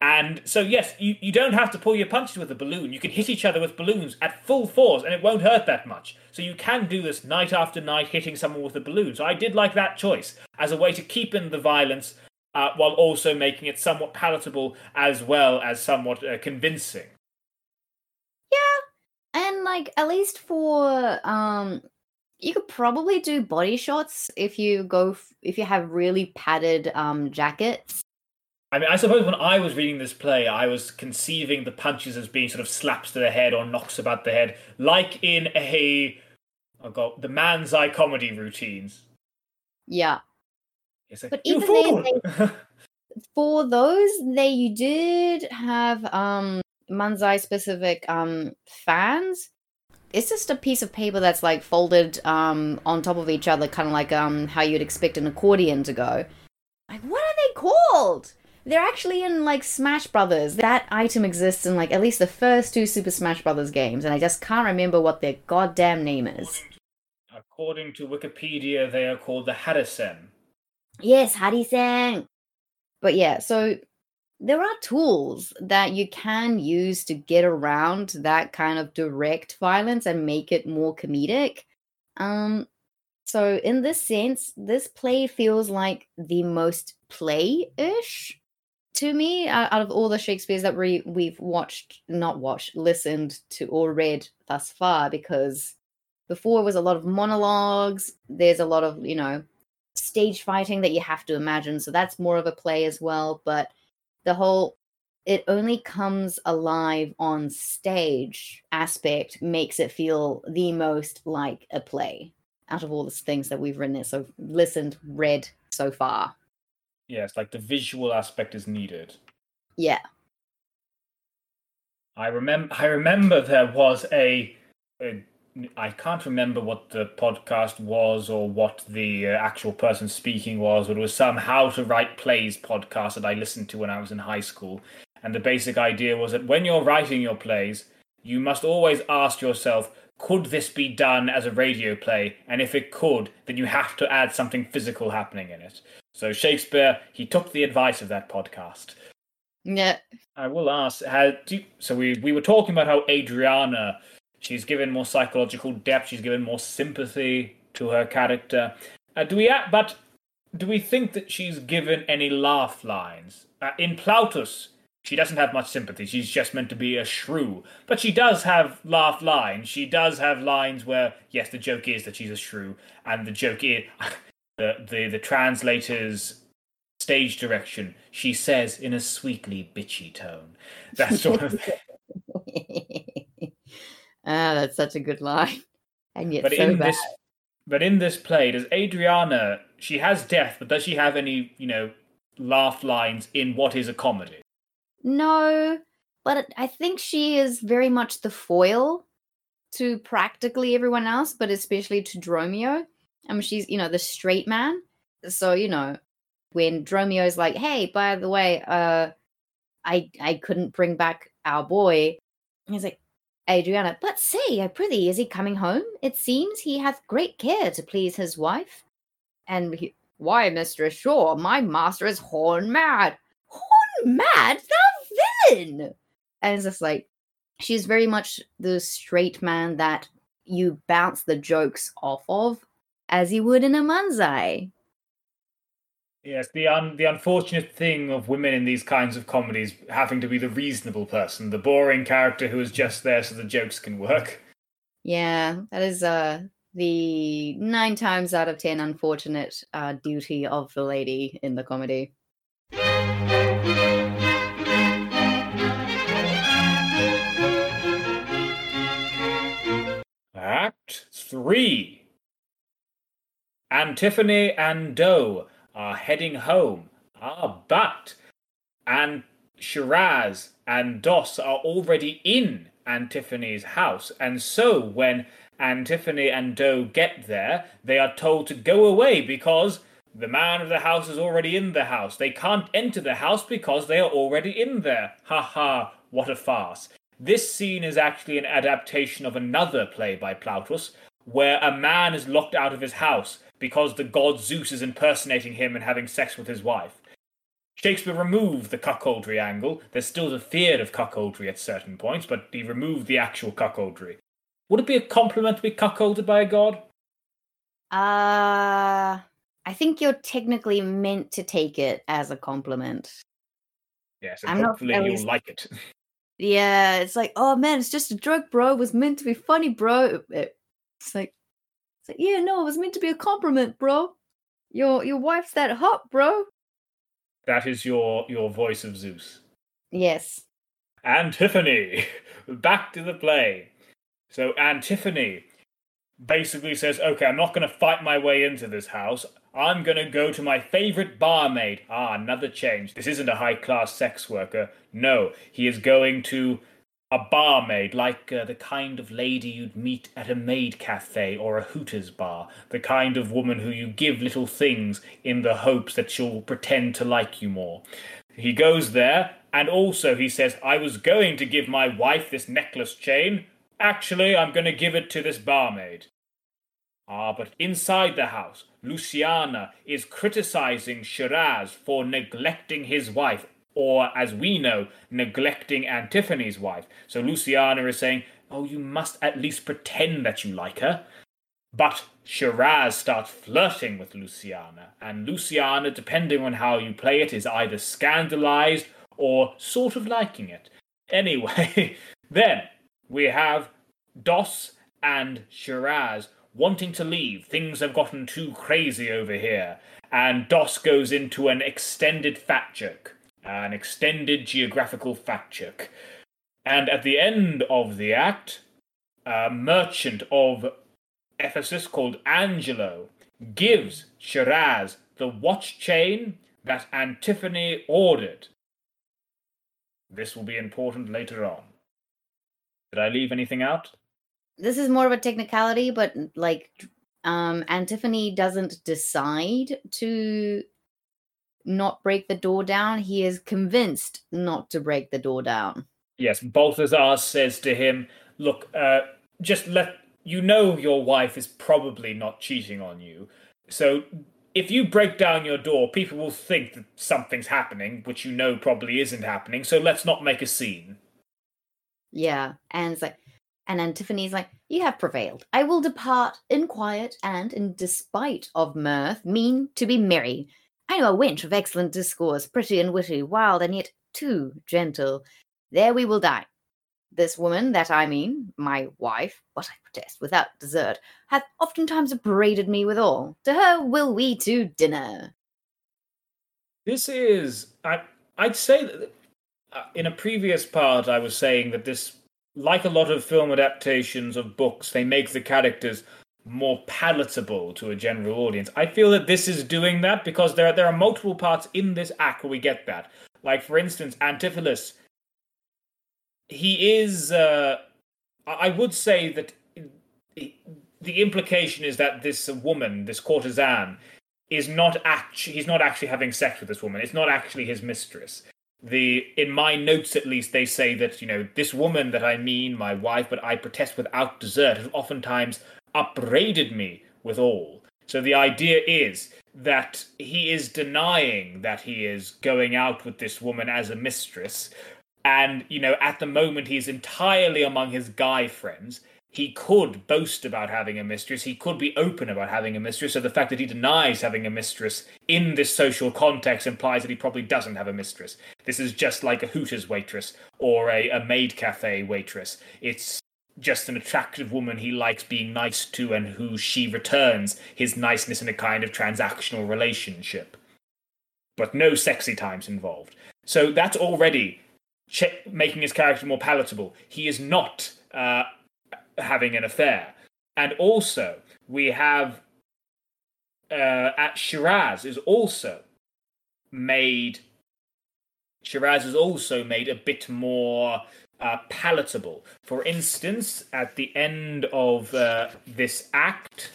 And so, yes, you, you don't have to pull your punches with a balloon. You can hit each other with balloons at full force, and it won't hurt that much. So you can do this night after night, hitting someone with a balloon. So I did like that choice as a way to keep in the violence uh, while also making it somewhat palatable as well as somewhat uh, convincing. Yeah, and, like, at least for... um, you could probably do body shots if you go f- if you have really padded um, jackets. I mean, I suppose when I was reading this play, I was conceiving the punches as being sort of slaps to the head or knocks about the head, like in a, oh God, the man's eye comedy routines. Yeah. It's like, but you even fool! They, they, for those, they you did have um, manzai-specific um, fans. It's just a piece of paper that's like folded um, on top of each other, kind of like um, how you'd expect an accordion to go. Like, what are they called? They're actually in, like, Smash Brothers. That item exists in, like, at least the first two Super Smash Brothers games, and I just can't remember what their goddamn name is. According to, according to Wikipedia, they are called the Harisen. Yes, Harisen! But yeah, so there are tools that you can use to get around that kind of direct violence and make it more comedic. Um... So in this sense, this play feels like the most play-ish to me uh, out of all the Shakespeares that we, we've watched, not watched, listened to or read thus far, because before it was a lot of monologues. There's a lot of, you know, stage fighting that you have to imagine. So that's more of a play as well. But the whole it only comes alive on stage aspect makes it feel the most like a play out of all the things that we've written, so listened, read so far. Yes, yeah, like the visual aspect is needed. Yeah. I remember. I remember there was a, a. I can't remember what the podcast was or what the uh, actual person speaking was, but it was some How to Write Plays podcast that I listened to when I was in high school. And the basic idea was that when you're writing your plays, you must always ask yourself, could this be done as a radio play? And if it could, then you have to add something physical happening in it. So Shakespeare, he took the advice of that podcast. Yeah. I will ask, how do you, so we, we were talking about how Adriana, she's given more psychological depth, she's given more sympathy to her character. Uh, do we, but do we think that she's given any laugh lines? Uh, in Plautus, she doesn't have much sympathy. She's just meant to be a shrew. But she does have laugh lines. She does have lines where, yes, the joke is that she's a shrew, and the joke is the the, the translator's stage direction. She says in a sweetly bitchy tone. That sort of thing. Ah, that's such a good line. And yet but so in bad. This, but in this play, does Adriana, she has death, but does she have any, you know, laugh lines in what is a comedy? No, but I think she is very much the foil to practically everyone else, but especially to Dromio. I mean, she's, you know, the straight man. So, you know, when Dromio's like, hey, by the way, uh, I I couldn't bring back our boy. He's like, Adriana, but say, I prithee, is he coming home? It seems he hath great care to please his wife. And he, why, Mistress Shaw, my master is horn mad. Horn mad? Thou villain! And it's just like, she's very much the straight man that you bounce the jokes off of, as you would in a manzai. Yes, the un- the unfortunate thing of women in these kinds of comedies having to be the reasonable person, the boring character who is just there so the jokes can work. Yeah, that is uh, the nine times out of ten unfortunate uh, duty of the lady in the comedy. Act three. Antiphony and Doe are heading home. Ah, but and Shiraz and D O S are already in Antiphony's house, and so when Antiphony and Doe get there, they are told to go away because The man of the house is already in the house. They can't enter the house because they are already in there. Ha ha, what a farce. This scene is actually an adaptation of another play by Plautus, where a man is locked out of his house because the god Zeus is impersonating him and having sex with his wife. Shakespeare removed the cuckoldry angle. There's still the fear of cuckoldry at certain points, but he removed the actual cuckoldry. Would it be a compliment to be cuckolded by a god? Uh, I think you're technically meant to take it as a compliment. Yes, and I'm hopefully not, you'll least... like it. Yeah, it's like, oh man, it's just a joke, bro. It was meant to be funny, bro. It's like, it's like yeah, no, it was meant to be a compliment, bro. Your your wife's that hot, bro. That is your, your voice of Zeus. Yes. Antiphony. Back to the play. So Antiphony basically says, okay, I'm not going to fight my way into this house. I'm going to go to my favourite barmaid. Ah, another change. This isn't a high-class sex worker. No, he is going to a barmaid, like uh, the kind of lady you'd meet at a maid cafe or a Hooters bar, the kind of woman who you give little things in the hopes that she'll pretend to like you more. He goes there, and also he says, I was going to give my wife this necklace chain. Actually, I'm going to give it to this barmaid. Ah, but inside the house, Luciana is criticizing Shiraz for neglecting his wife, or, as we know, neglecting Antiphony's wife. So Luciana is saying, oh, you must at least pretend that you like her. But Shiraz starts flirting with Luciana, and Luciana, depending on how you play it, is either scandalized or sort of liking it. Anyway, then we have D O S and Shiraz wanting to leave. Things have gotten too crazy over here. And D O S goes into an extended fat joke. An extended geographical fact check. And at the end of the act, a merchant of Ephesus called Angelo gives Shiraz the watch chain that Antiphony ordered. This will be important later on. Did I leave anything out? This is more of a technicality, but like um, Antiphony doesn't decide to not break the door down. He is convinced not to break the door down. Yes, Balthazar says to him, look, uh, just let you know your wife is probably not cheating on you. So if you break down your door, people will think that something's happening, which you know probably isn't happening. So let's not make a scene. Yeah, and it's like, and Antiphony's like, you have prevailed. I will depart in quiet and in despite of mirth, mean to be merry. I know a wench of excellent discourse, pretty and witty, wild and yet too gentle. There we will die. This woman, that I mean, my wife, what I protest, without desert, hath oftentimes upbraided me withal. To her will we to dinner. This is, I, I'd say, that in a previous part I was saying that this, like a lot of film adaptations of books, they make the characters more palatable to a general audience. I feel that this is doing that because there are, there are multiple parts in this act where we get that. Like, for instance, Antipholus, he is, uh, I would say that the implication is that this woman, this courtesan, is not actually, he's not actually having sex with this woman. It's not actually his mistress. The in my notes, at least, they say that, you know, this woman that I mean, my wife, but I protest without desert, has oftentimes upbraided me with all. So the idea is that he is denying that he is going out with this woman as a mistress. And, you know, at the moment he's entirely among his guy friends. He could boast about having a mistress. He could be open about having a mistress. So the fact that he denies having a mistress in this social context implies that he probably doesn't have a mistress. This is just like a Hooters waitress or a, a maid cafe waitress. It's just an attractive woman he likes being nice to and who she returns his niceness in a kind of transactional relationship. But no sexy times involved. So that's already ch- making his character more palatable. He is not uh, having an affair. And also, we have uh, at Shiraz is also made... Shiraz is also made a bit more... Uh, palatable. For instance, at the end of uh, this act,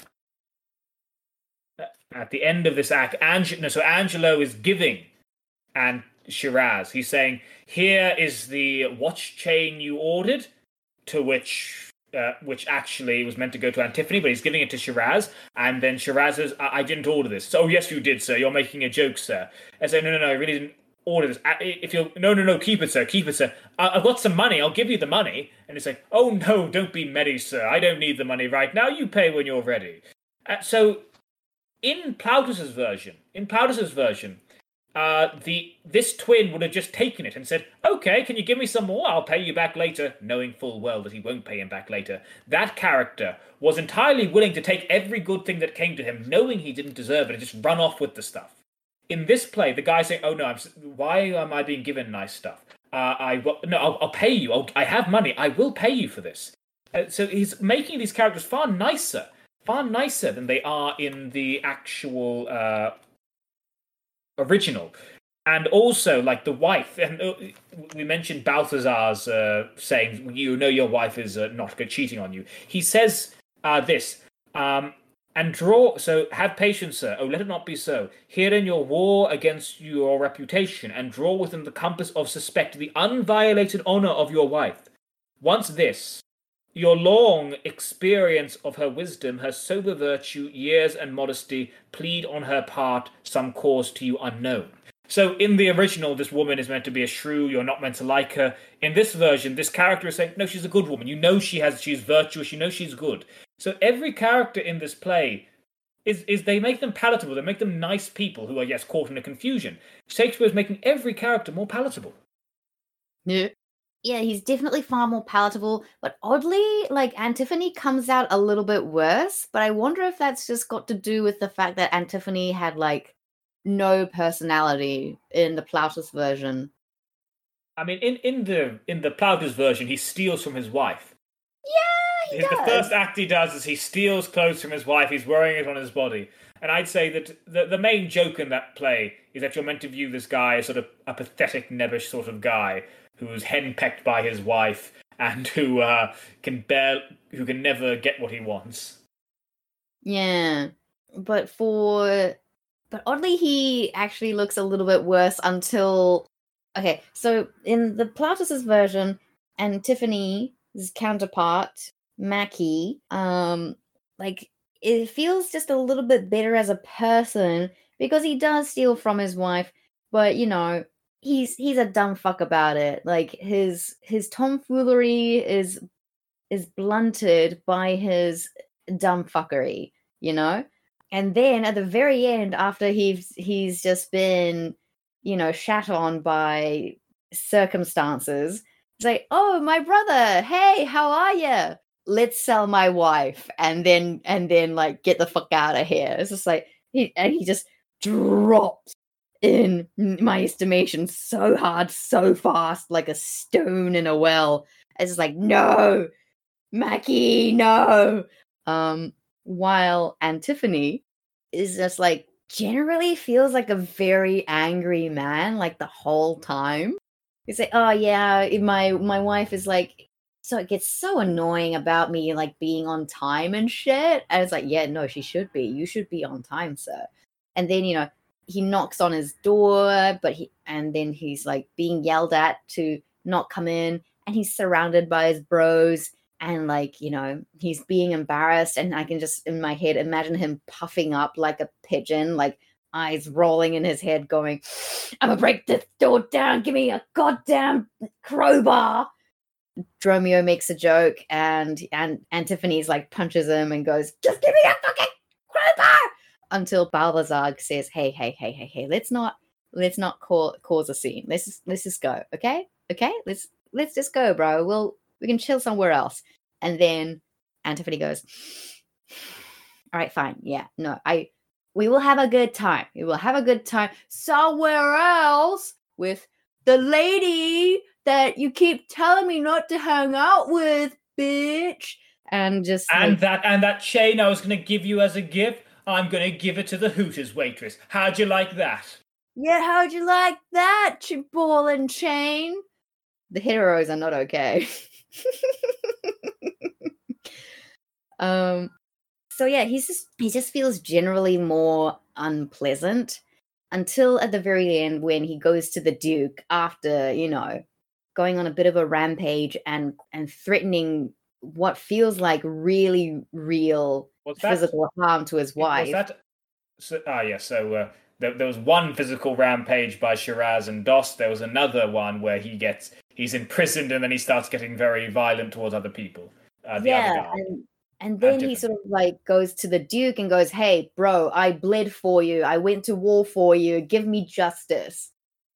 at the end of this act, Ange- no, so Angelo is giving and Shiraz. He's saying, "Here is the watch chain you ordered," to which, uh, which actually was meant to go to Antiphony, but he's giving it to Shiraz. And then Shiraz says, I, I didn't order this. So, oh, yes, you did, sir. You're making a joke, sir. I say, no, no, no, I really didn't order this. If you'll, no, no, no, keep it, sir, keep it, sir. I- I've got some money. I'll give you the money. And it's like, oh, no, don't be meddy, sir. I don't need the money right now. You pay when you're ready. Uh, so, in Plautus's version, in Plautus's version, Uh, the this twin would have just taken it and said, okay, can you give me some more? I'll pay you back later, knowing full well that he won't pay him back later. That character was entirely willing to take every good thing that came to him, knowing he didn't deserve it, and just run off with the stuff. In this play, the guy's saying, oh, no, I'm, why am I being given nice stuff? Uh, I No, I'll, I'll pay you. I'll, I have money. I will pay you for this. Uh, so he's making these characters far nicer, far nicer than they are in the actual... Uh, original. And also, like, the wife, and we mentioned Balthazar's uh, saying, you know your wife is uh, not good, cheating on you. He says uh, this, um, and draw, so have patience, sir, oh, let it not be so. Herein your war against your reputation, and draw within the compass of suspect the unviolated honour of your wife. Once this, your long experience of her wisdom, her sober virtue, years and modesty, plead on her part some cause to you unknown. So in the original, this woman is meant to be a shrew. You're not meant to like her. In this version, this character is saying, no, she's a good woman. You know she has, she's virtuous. You know she's good. So every character in this play is, is they make them palatable. They make them nice people who are, yes, caught in a confusion. Shakespeare is making every character more palatable. Yeah. Yeah, he's definitely far more palatable, but oddly, like, Antiphony comes out a little bit worse, but I wonder if that's just got to do with the fact that Antiphony had, like, no personality in the Plautus version. I mean, in, in the in the Plautus version, he steals from his wife. Yeah, he his, does. The first act he does is he steals clothes from his wife, he's wearing it on his body. And I'd say that the, the main joke in that play is that you're meant to view this guy as sort of a pathetic, nebbish sort of guy, who's henpecked by his wife and who uh, can bear, who can never get what he wants. Yeah, but for, but oddly he actually looks a little bit worse until, okay, so in the Plautus' version, Antiphony's counterpart, Mackie, um, like, it feels just a little bit better as a person because he does steal from his wife, but, you know, He's he's a dumb fuck about it. Like his his tomfoolery is is blunted by his dumb fuckery, you know? And then at the very end, after he's he's just been, you know, shat on by circumstances, it's like, oh, my brother, hey, how are you? Let's sell my wife and then and then like get the fuck out of here. It's just like he and he just drops in my estimation so hard, so fast, like a stone in a well. It's like, no, Mackie, no. Um, while Antiphony is just like, generally feels like a very angry man, like the whole time. You say, oh yeah, my, my wife is like, so it gets so annoying about me, like being on time and shit. And it's like, yeah, no, she should be. You should be on time, sir. And then, you know, he knocks on his door, but he and then he's like being yelled at to not come in, and he's surrounded by his bros, and like, you know, he's being embarrassed, and I can just in my head imagine him puffing up like a pigeon, like eyes rolling in his head, going, "I'm gonna break this door down. Give me a goddamn crowbar." Dromio makes a joke, and and Antiphony's like punches him and goes, "Just give me a fucking crowbar." Until Balthazar says, hey, hey, hey, hey, hey, let's not, let's not call, cause a scene. Let's just, let's just go, okay? Okay? Let's let's just go, bro. We'll, we can chill somewhere else. And then Antiphony goes, all right, fine. Yeah, no, I, we will have a good time. We will have a good time somewhere else with the lady that you keep telling me not to hang out with, bitch. And just... And like, that and that chain I was going to give you as a gift, I'm going to give it to the Hooters waitress. How'd you like that? Yeah, how'd you like that, you ball and chain? The heroes are not okay. um, So yeah, he's just he just feels generally more unpleasant until at the very end when he goes to the Duke after, you know, going on a bit of a rampage and and threatening what feels like really real that, physical harm to his wife. Was that, so, ah, yeah, so uh, there, there was one physical rampage by Shiraz and D O S. There was another one where he gets, he's imprisoned and then he starts getting very violent towards other people. Uh, the yeah, other guy. And, and then and he sort of like goes to the Duke and goes, hey, bro, I bled for you. I went to war for you. Give me justice.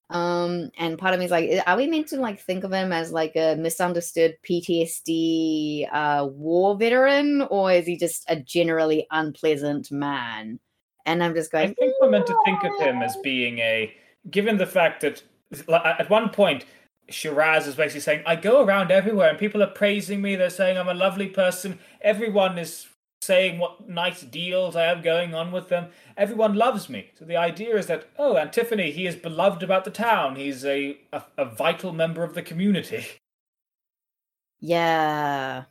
Um, and part of me is like, are we meant to like think of him as like a misunderstood P T S D uh, war veteran, or is he just a generally unpleasant man? And I'm just going, I think we're meant to think of him as being a, given the fact that like, at one point Shiraz is basically saying, I go around everywhere and people are praising me. They're saying I'm a lovely person. Everyone is saying what nice deals I have going on with them. Everyone loves me. So the idea is that, oh, Antiphony, he is beloved about the town. He's a, a, a vital member of the community. Yeah.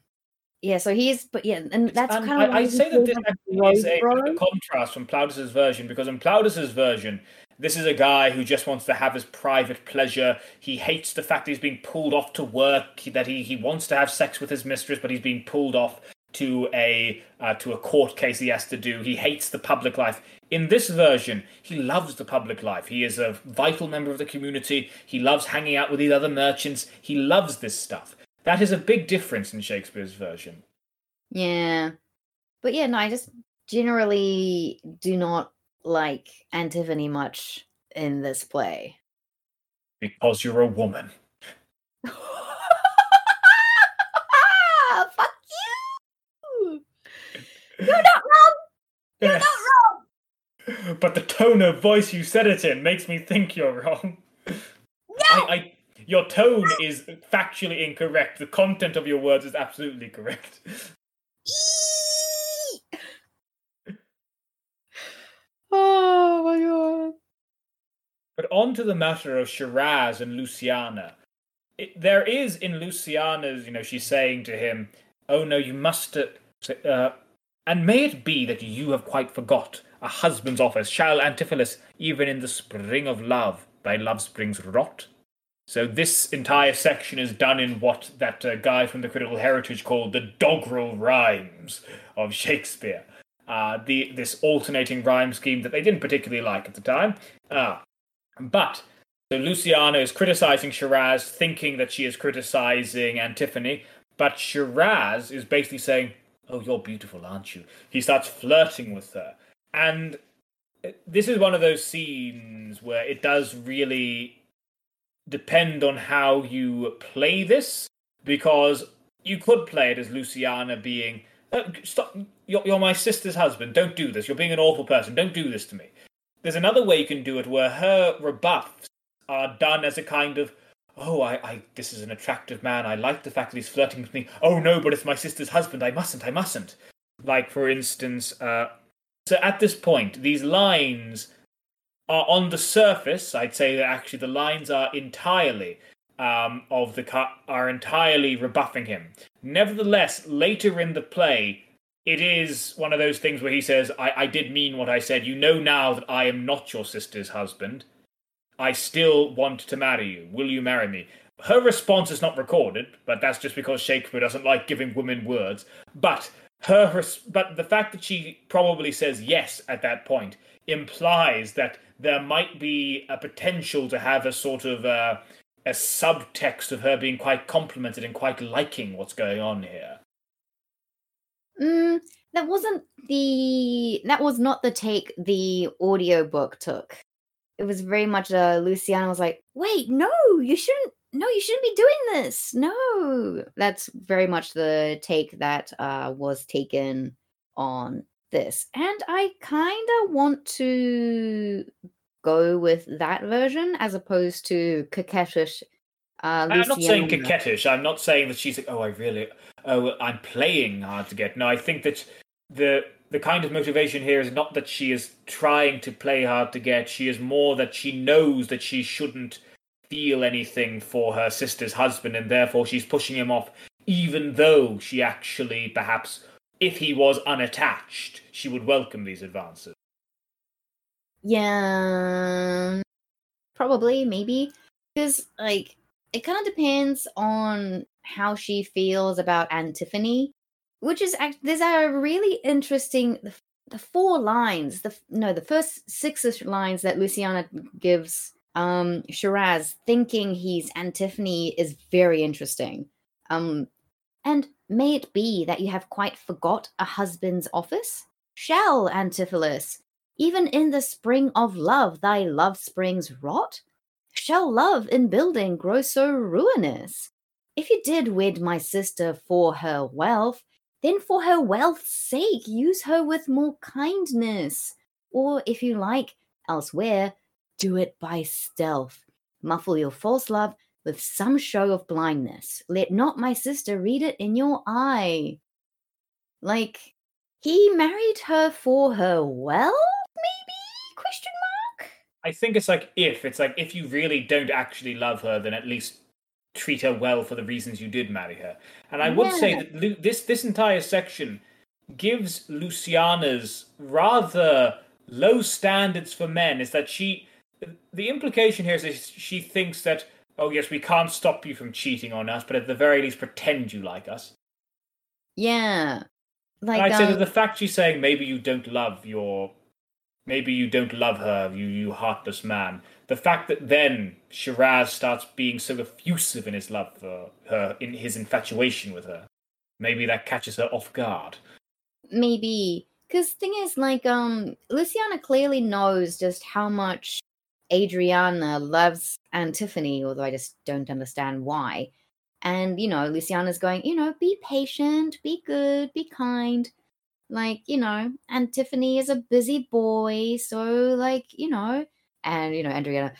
Yeah, so he is, but yeah, and that's and kind of... I, I say that this actually is a, a contrast from Plautus' version, because in Plautus' version, this is a guy who just wants to have his private pleasure. He hates the fact that he's being pulled off to work, that he, he wants to have sex with his mistress, but he's being pulled off to a uh, to a court case he has to do. He hates the public life. In this version, he loves the public life. He is a vital member of the community. He loves hanging out with these other merchants. He loves this stuff. That is a big difference in Shakespeare's version. Yeah. But yeah, no, I just generally do not like Antiphony much in this play. Because you're a woman. You're not wrong! You're yes. not wrong! But the tone of voice you said it in makes me think you're wrong. No! I, I, your tone no. is factually incorrect. The content of your words is absolutely correct. Oh my god. But on to the matter of Shiraz and Luciana. It, there is in Luciana's, you know, she's saying to him, oh no, you must... Uh, uh, and may it be that you have quite forgot a husband's office. Shall Antipholus, even in the spring of love, thy love springs rot? So this entire section is done in what that uh, guy from the Critical Heritage called the doggerel rhymes of Shakespeare. Uh, the this alternating rhyme scheme that they didn't particularly like at the time. Uh, but so Luciana is criticizing Shiraz, thinking that she is criticizing Antiphony, but Shiraz is basically saying, oh, you're beautiful, aren't you? He starts flirting with her. And this is one of those scenes where it does really depend on how you play this, because you could play it as Luciana being, oh, stop, you're, you're my sister's husband, don't do this, you're being an awful person, don't do this to me. There's another way you can do it where her rebuffs are done as a kind of, oh, I, I, this is an attractive man. I like the fact that he's flirting with me. Oh, no, but it's my sister's husband. I mustn't, I mustn't. Like, for instance, uh, so at this point, these lines are on the surface. I'd say that actually the lines are entirely um, of the are entirely rebuffing him. Nevertheless, later in the play, it is one of those things where he says, I, I did mean what I said. You know now that I am not your sister's husband. I still want to marry you. Will you marry me? Her response is not recorded, but that's just because Shakespeare doesn't like giving women words. But her, res- but the fact that she probably says yes at that point implies that there might be a potential to have a sort of uh, a subtext of her being quite complimented and quite liking what's going on here. Mm, that wasn't the... That was not the take the audiobook took. It was very much uh, Luciana was like, wait, no, you shouldn't, no, you shouldn't be doing this. No, that's very much the take that uh, was taken on this. And I kind of want to go with that version as opposed to coquettish uh, Luciana. I'm not saying coquettish. I'm not saying that she's like, oh, I really, oh, I'm playing hard to get. No, I think that the... The kind of motivation here is not that she is trying to play hard to get. She is more that she knows that she shouldn't feel anything for her sister's husband, and therefore she's pushing him off, even though she actually perhaps if he was unattached, she would welcome these advances. Yeah, probably, maybe. Because, like, it kind of depends on how she feels about Antiphony, which is, there's a really interesting, the, the four lines, the no, the first six lines that Luciana gives um, Shiraz, thinking he's Antiphony, is very interesting. Um, and may it be that you have quite forgot a husband's office? Shall, Antipholus, even in the spring of love, thy love springs rot? Shall love in building grow so ruinous? If you did wed my sister for her wealth, then for her wealth's sake use her with more kindness. Or, if you like, elsewhere, do it by stealth. Muffle your false love with some show of blindness. Let not my sister read it in your eye. Like, he married her for her wealth, maybe? Question mark? I think it's like if. It's like if you really don't actually love her, then at least treat her well for the reasons you did marry her. And I yeah. would say that Lu- this this entire section gives Luciana's rather low standards for men. Is that she, the implication here is that she thinks that, oh yes, we can't stop you from cheating on us, but at the very least pretend you like us. Yeah. Like, and I'd um, say that the fact she's saying maybe you don't love your, maybe you don't love her, you you heartless man. The fact that then Shiraz starts being so effusive in his love for her, in his infatuation with her, maybe that catches her off guard. Maybe. Because the thing is, like, um, Luciana clearly knows just how much Adriana loves Antiphony, although I just don't understand why. And, you know, Luciana's going, you know, be patient, be good, be kind. Like, you know, Antiphony is a busy boy, so, like, you know... And, you know, Adriana,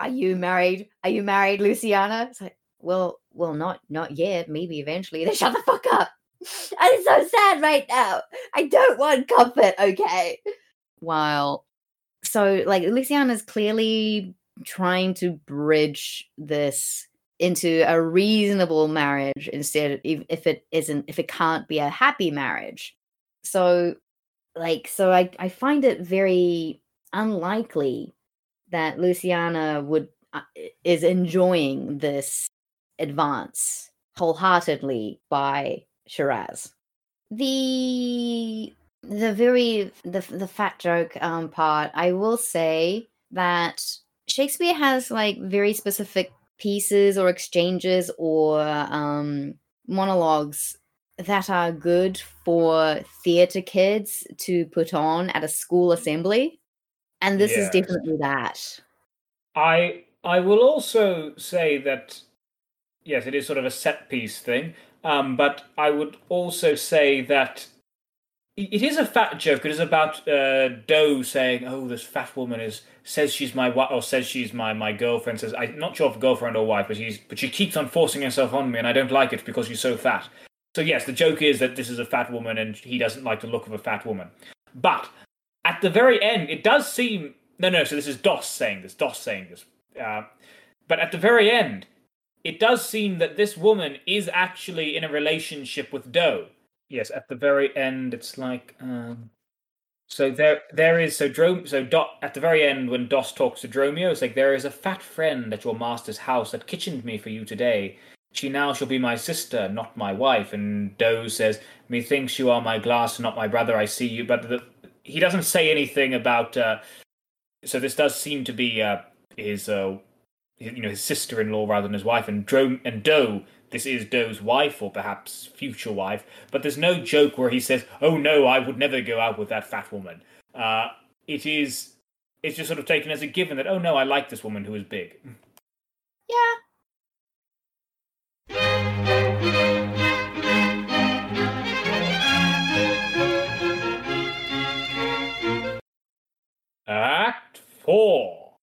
are you married? Are you married, Luciana? It's like, well, well, not not yet. Maybe eventually. Then shut the fuck up. I'm so sad right now. I don't want comfort, okay? While, so, like, Luciana's clearly trying to bridge this into a reasonable marriage instead of, if it isn't, if it can't be a happy marriage. So, like, so I, I find it very unlikely that Luciana would uh, is enjoying this advance wholeheartedly by Shiraz. The the very the the fat joke um, part, I will say that Shakespeare has like very specific pieces or exchanges or um, monologues that are good for theatre kids to put on at a school assembly. And this yeah. is definitely that. I I will also say that, yes, it is sort of a set piece thing, um, but I would also say that it is a fat joke. It is about uh, Doe saying, oh, this fat woman is says she's my wife, or says she's my, my girlfriend, says, I'm not sure if girlfriend or wife, but, she's, but she keeps on forcing herself on me, and I don't like it because she's so fat. So, yes, the joke is that this is a fat woman, and he doesn't like the look of a fat woman. But... at the very end, it does seem... No, no, so this is DOS saying this, DOS saying this. Uh, but at the very end, it does seem that this woman is actually in a relationship with Doe. Yes, at the very end, it's like... Um, so there, there is... So Dro- so Do- at the very end, when DOS talks to Dromio, it's like, there is a fat friend at your master's house that kitchened me for you today. She now shall be my sister, not my wife. And Doe says, methinks you are my glass, not my brother, I see you. But the... he doesn't say anything about. Uh, so this does seem to be uh, his, uh, his, you know, his sister-in-law rather than his wife. And Dro- and Doe, this is Doe's wife or perhaps future wife. But there's no joke where he says, "Oh no, I would never go out with that fat woman." Uh, it is. It's just sort of taken as a given that, "Oh no, I like this woman who is big." Yeah. Act four.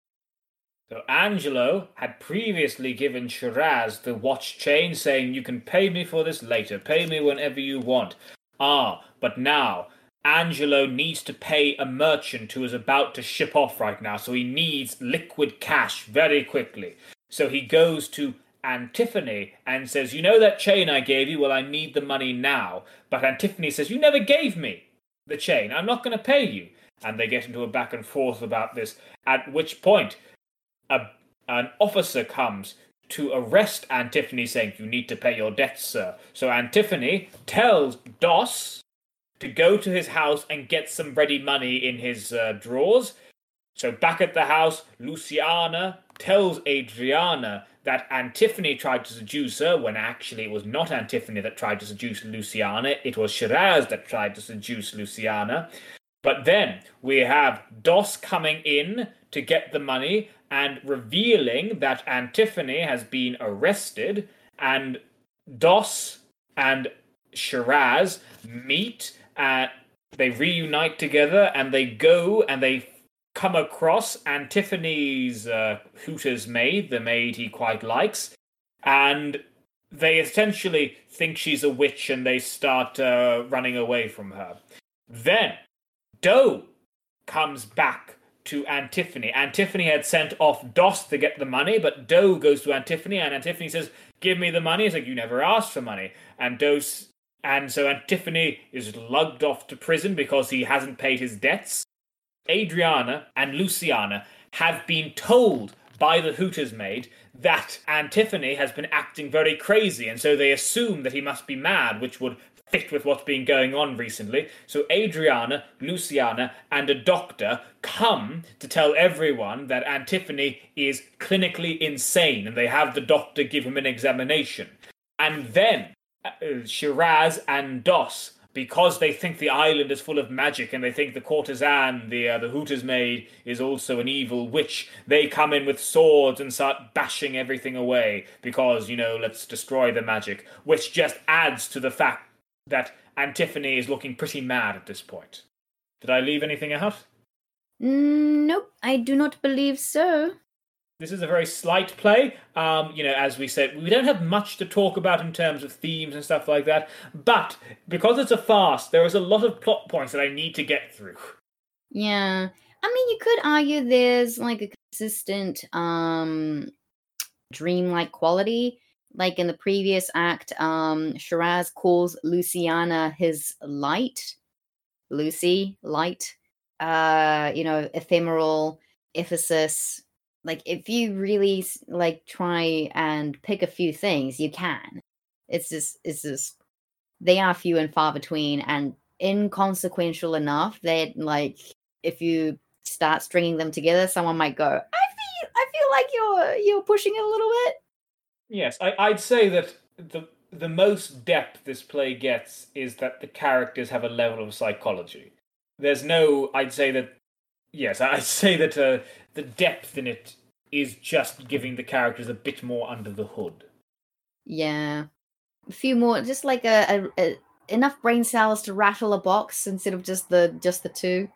So Angelo had previously given Shiraz the watch chain, saying, you can pay me for this later. Pay me whenever you want. Ah, but now Angelo needs to pay a merchant who is about to ship off right now, so he needs liquid cash very quickly. So he goes to Antiphony and says, you know that chain I gave you? Well, I need the money now. But Antiphony says, you never gave me the chain. I'm not going to pay you. And they get into a back and forth about this, at which point a, an officer comes to arrest Antiphony, saying, you need to pay your debts, sir. So Antiphony tells DOS to go to his house and get some ready money in his uh, drawers. So back at the house, Luciana tells Adriana that Antiphony tried to seduce her, when actually it was not Antiphony that tried to seduce Luciana. It was Shiraz that tried to seduce Luciana. But then we have DOS coming in to get the money and revealing that Antiphony has been arrested, and DOS and Shiraz meet, and they reunite together, and they go and they come across Antiphony's uh, Hooter's maid, the maid he quite likes, and they essentially think she's a witch, and they start uh, running away from her. Then Doe comes back to Antiphony. Antiphony had sent off DOS to get the money, but Doe goes to Antiphony, and Antiphony says, give me the money. He's like, you never asked for money. And Doe, and so Antiphony is lugged off to prison because he hasn't paid his debts. Adriana and Luciana have been told by the Hooter's maid that Antiphony has been acting very crazy, and so they assume that he must be mad, which would fit with what's been going on recently. So Adriana, Luciana, and a doctor come to tell everyone that Antiphony is clinically insane, and they have the doctor give him an examination. And then uh, Shiraz and DOS, because they think the island is full of magic and they think the courtesan, the uh, the Hooter's maid, is also an evil witch, they come in with swords and start bashing everything away because, you know, let's destroy the magic, which just adds to the fact that Antiphony is looking pretty mad at this point. Did I leave anything out? Mm, nope, I do not believe so. This is a very slight play. Um, you know, as we said, we don't have much to talk about in terms of themes and stuff like that. But because it's a farce, there is a lot of plot points that I need to get through. Yeah. I mean, you could argue there's like a consistent um, dreamlike quality. Like in the previous act, um, Shiraz calls Luciana his light. Lucy, light. Uh, you know, ephemeral, Ephesus. Like, if you really, like, try and pick a few things, you can. It's just, it's just, they are few and far between and inconsequential enough that, like, if you start stringing them together, someone might go, I feel, I feel like you're you're pushing it a little bit. Yes, I, I'd say that the the most depth this play gets is that the characters have a level of psychology. There's no, I'd say that, yes, I'd say that uh, the depth in it is just giving the characters a bit more under the hood. Yeah. A few more, just like a, a, a enough brain cells to rattle a box instead of just the just the two.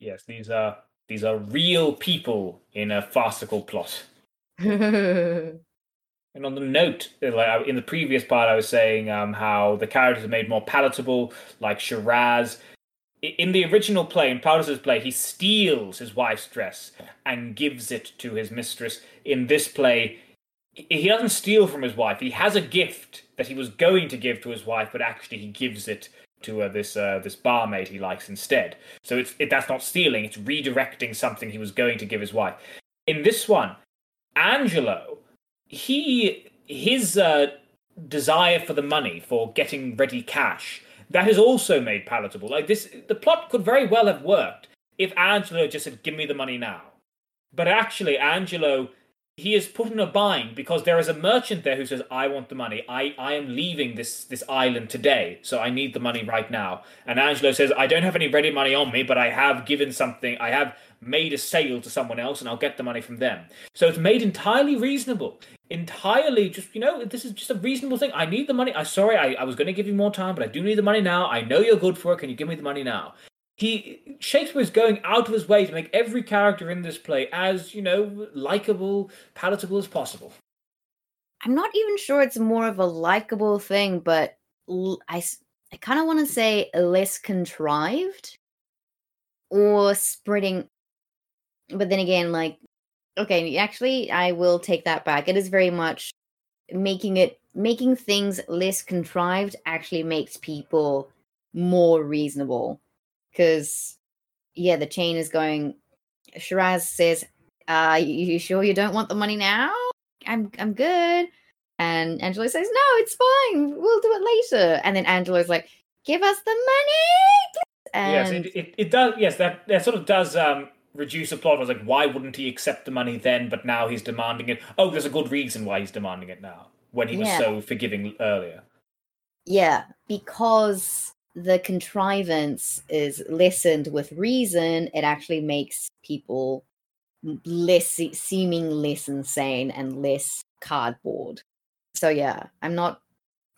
Yes, these are these are real people in a farcical plot. And on the note, like in the previous part, I was saying um, how the characters are made more palatable, like Shiraz. In the original play, in Plautus' play, he steals his wife's dress and gives it to his mistress. In this play, he doesn't steal from his wife. He has a gift that he was going to give to his wife, but actually he gives it to uh, this uh, this barmaid he likes instead. So it's, it, that's not stealing. It's redirecting something he was going to give his wife. In this one, Angelo, he his uh, desire for the money, for getting ready cash, that is also made palatable. Like this, the plot could very well have worked if Angelo just said, give me the money now. But actually, Angelo, he is put in a bind because there is a merchant there who says, I want the money. I, I am leaving this, this island today, so I need the money right now. And Angelo says, I don't have any ready money on me, but I have given something. I have made a sale to someone else, and I'll get the money from them. So it's made entirely reasonable. Entirely just, you know, this is just a reasonable thing. I need the money. I'm sorry, I, I was going to give you more time, but I do need the money now. I know you're good for it. Can you give me the money now? He Shakespeare is going out of his way to make every character in this play as, you know, likable, palatable as possible. I'm not even sure it's more of a likable thing, but l- I, I kind of want to say less contrived or spreading. But then again, like, okay, actually, I will take that back. It is very much making it making things less contrived actually makes people more reasonable. Because, yeah, the chain is going. Shiraz says, uh, you, you sure you don't want the money now? I'm I'm good. And Angelo says, no, it's fine. We'll do it later. And then Angelo's like, give us the money. And... Yes, it, it, it does. Yes, that, that sort of does um, reduce the plot. I was like, why wouldn't he accept the money then? But now he's demanding it. Oh, there's a good reason why he's demanding it now when he was yeah. so forgiving earlier. Yeah, because the contrivance is lessened with reason. It actually makes people less seeming less insane and less cardboard. So yeah, I'm not,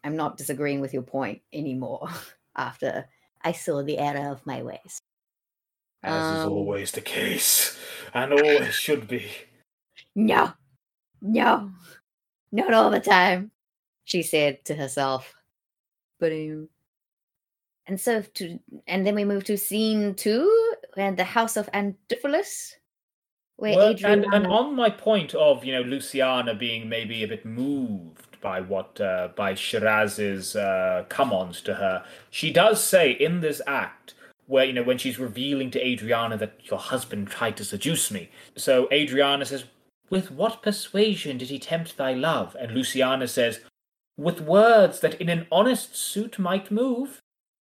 I'm not disagreeing with your point anymore. After I saw the error of my ways, as um, is always the case, and always should be. No, no, not all the time, she said to herself. But um, and so to, and then we move to scene two and the house of Antipholus. Where well, Adriana... and, and on my point of, you know, Luciana being maybe a bit moved by what uh, by Shiraz's uh, come-ons to her. She does say in this act where, you know, when she's revealing to Adriana that your husband tried to seduce me. So Adriana says, with what persuasion did he tempt thy love? And Luciana says, with words that in an honest suit might move.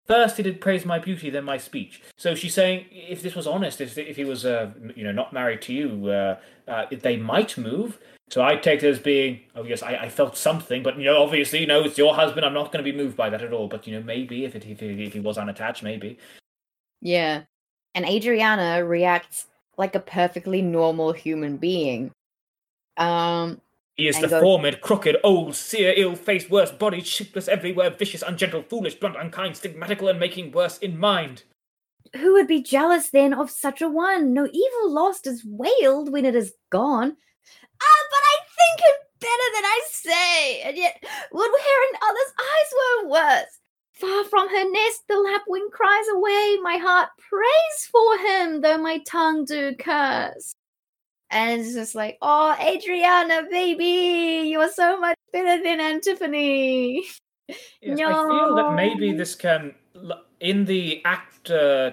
First he did praise my beauty, then my speech. So she's saying, if this was honest, if if he was, uh, you know, not married to you, uh, uh, they might move. So I take it as being, oh yes, I, I felt something, but you know, obviously, you know, it's your husband. I'm not going to be moved by that at all. But you know, maybe if it, if he, if he was unattached, maybe. Yeah, and Adriana reacts like a perfectly normal human being. Um. He is deformed, goes, crooked, old, sear, ill-faced, worse-bodied, shiftless everywhere, vicious, ungentle, foolish, blunt, unkind, stigmatical, and making worse in mind. Who would be jealous, then, of such a one? No evil lost is wailed when it is gone. Ah, but I think it better than I say, and yet would wherein others' eyes were worse. Far from her nest the lapwing cries away, my heart prays for him, though my tongue do curse. And it's just like, oh, Adriana, baby, you are so much better than Antiphony. Yes, no. I feel that maybe this can, in the act uh,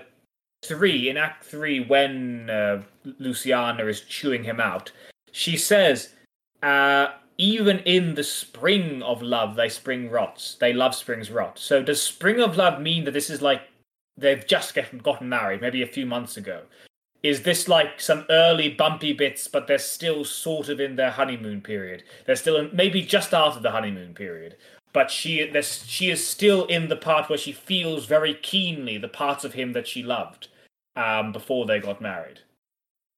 three, in act three, when uh, Luciana is chewing him out, she says, uh, even in the spring of love, they spring rots. They love springs rot. So does spring of love mean that this is like, they've just get, gotten married, maybe a few months ago? Is this like some early bumpy bits, but they're still sort of in their honeymoon period? They're still in, maybe just after the honeymoon period, but she she is still in the part where she feels very keenly the parts of him that she loved um, before they got married.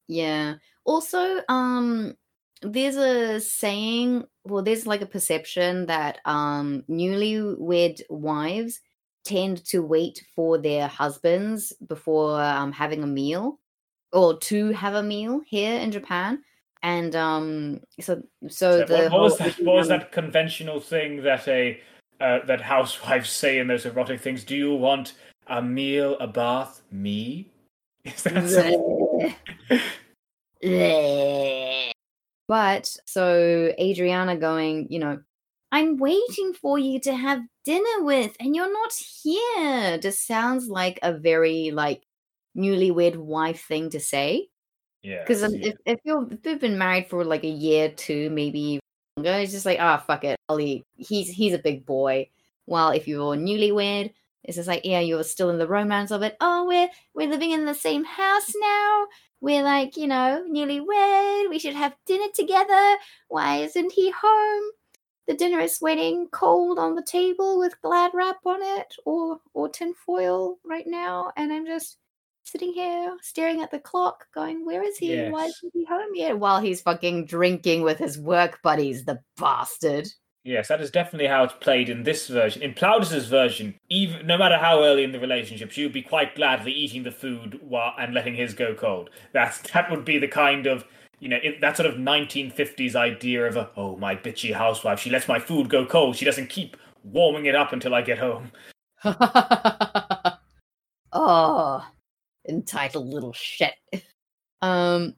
Yeah. Also, um, there's a saying, well, there's like a perception that um, newlywed wives tend to wait for their husbands before um, having a meal. Or to have a meal here in Japan, and um, so so, so the what, what was that? What was that conventional thing that a uh, that housewives say in those erotic things? Do you want a meal, a bath, me? Is that so? But so Adriana going, you know, I'm waiting for you to have dinner with, and you're not here. Just sounds like a very like. Newlywed wife thing to say, yeah. Because yeah. if if you're if you've been married for like a year, two, maybe longer, it's just like, ah, oh, fuck it, I'll eat. He's he's a big boy. While if you're newlywed, it's just like, yeah, you're still in the romance of it. Oh, we're we're living in the same house now. We're like, you know, newlywed. We should have dinner together. Why isn't he home? The dinner is waiting cold on the table with glad wrap on it or or tinfoil right now, and I'm just. Sitting here staring at the clock going, where is he? Yes. Why isn't he home yet? While he's fucking drinking with his work buddies, the bastard. Yes, that is definitely how it's played in this version. In Plautus's version, even no matter how early in the relationship, she would be quite gladly eating the food while and letting his go cold. That's that would be the kind of, you know, it, that sort of nineteen fifties idea of a, oh, my bitchy housewife, she lets my food go cold, she doesn't keep warming it up until I get home. Oh, entitled little shit. Um,